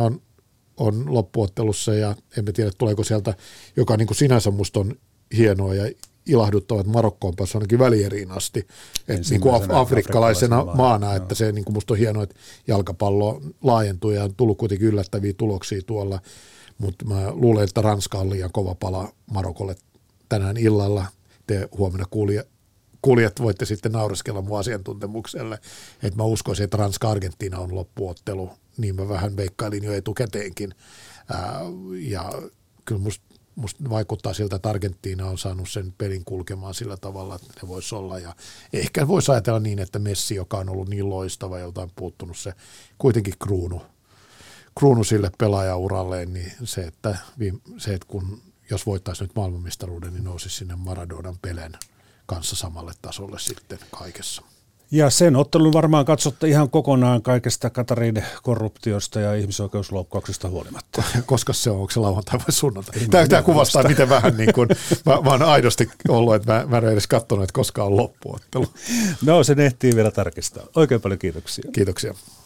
on loppuottelussa ja emme tiedä, tuleeko sieltä, joka niin kuin sinänsä musta on hienoa ja ilahduttavat Marokkoon päässä ainakin välieriin asti, että niin kuin afrikkalaisena maana, että se niin kuin musta on hienoa, että jalkapallo laajentuu ja on tullut kuitenkin yllättäviä tuloksia tuolla, mutta mä luulen, että Ranska on liian kova pala Marokolle tänään illalla. Te huomenna kuulijat voitte sitten naureskella mun asiantuntemukselle, että mä uskoisin, että Ranska-Argentiina on loppuottelu, niin mä vähän veikkailin jo etukäteenkin, ja kyllä musta vaikuttaa siltä, että Argentiina on saanut sen pelin kulkemaan sillä tavalla, että ne voisi olla. Ja ehkä voisi ajatella niin, että Messi, joka on ollut niin loistava, jolta on puuttunut se kuitenkin kruunu sille pelaajauralleen, niin se, että kun jos voittaisi nyt maailmanmestaruuden, niin nousisi sinne Maradonan pelän kanssa samalle tasolle sitten kaikessa. Ja sen ottelun varmaan katsotte ihan kokonaan kaikesta Katarin korruptiosta ja ihmisoikeusloukkauksista huolimatta. Koska se on, onko se lauantai vai sunnantai? Tämä kuvastaa, miten vähän niin kuin, mä oon aidosti ollut, että mä en edes katsonut, että koska on loppuottelu. No, se ehtii vielä tarkistaa. Oikein paljon kiitoksia. Kiitoksia.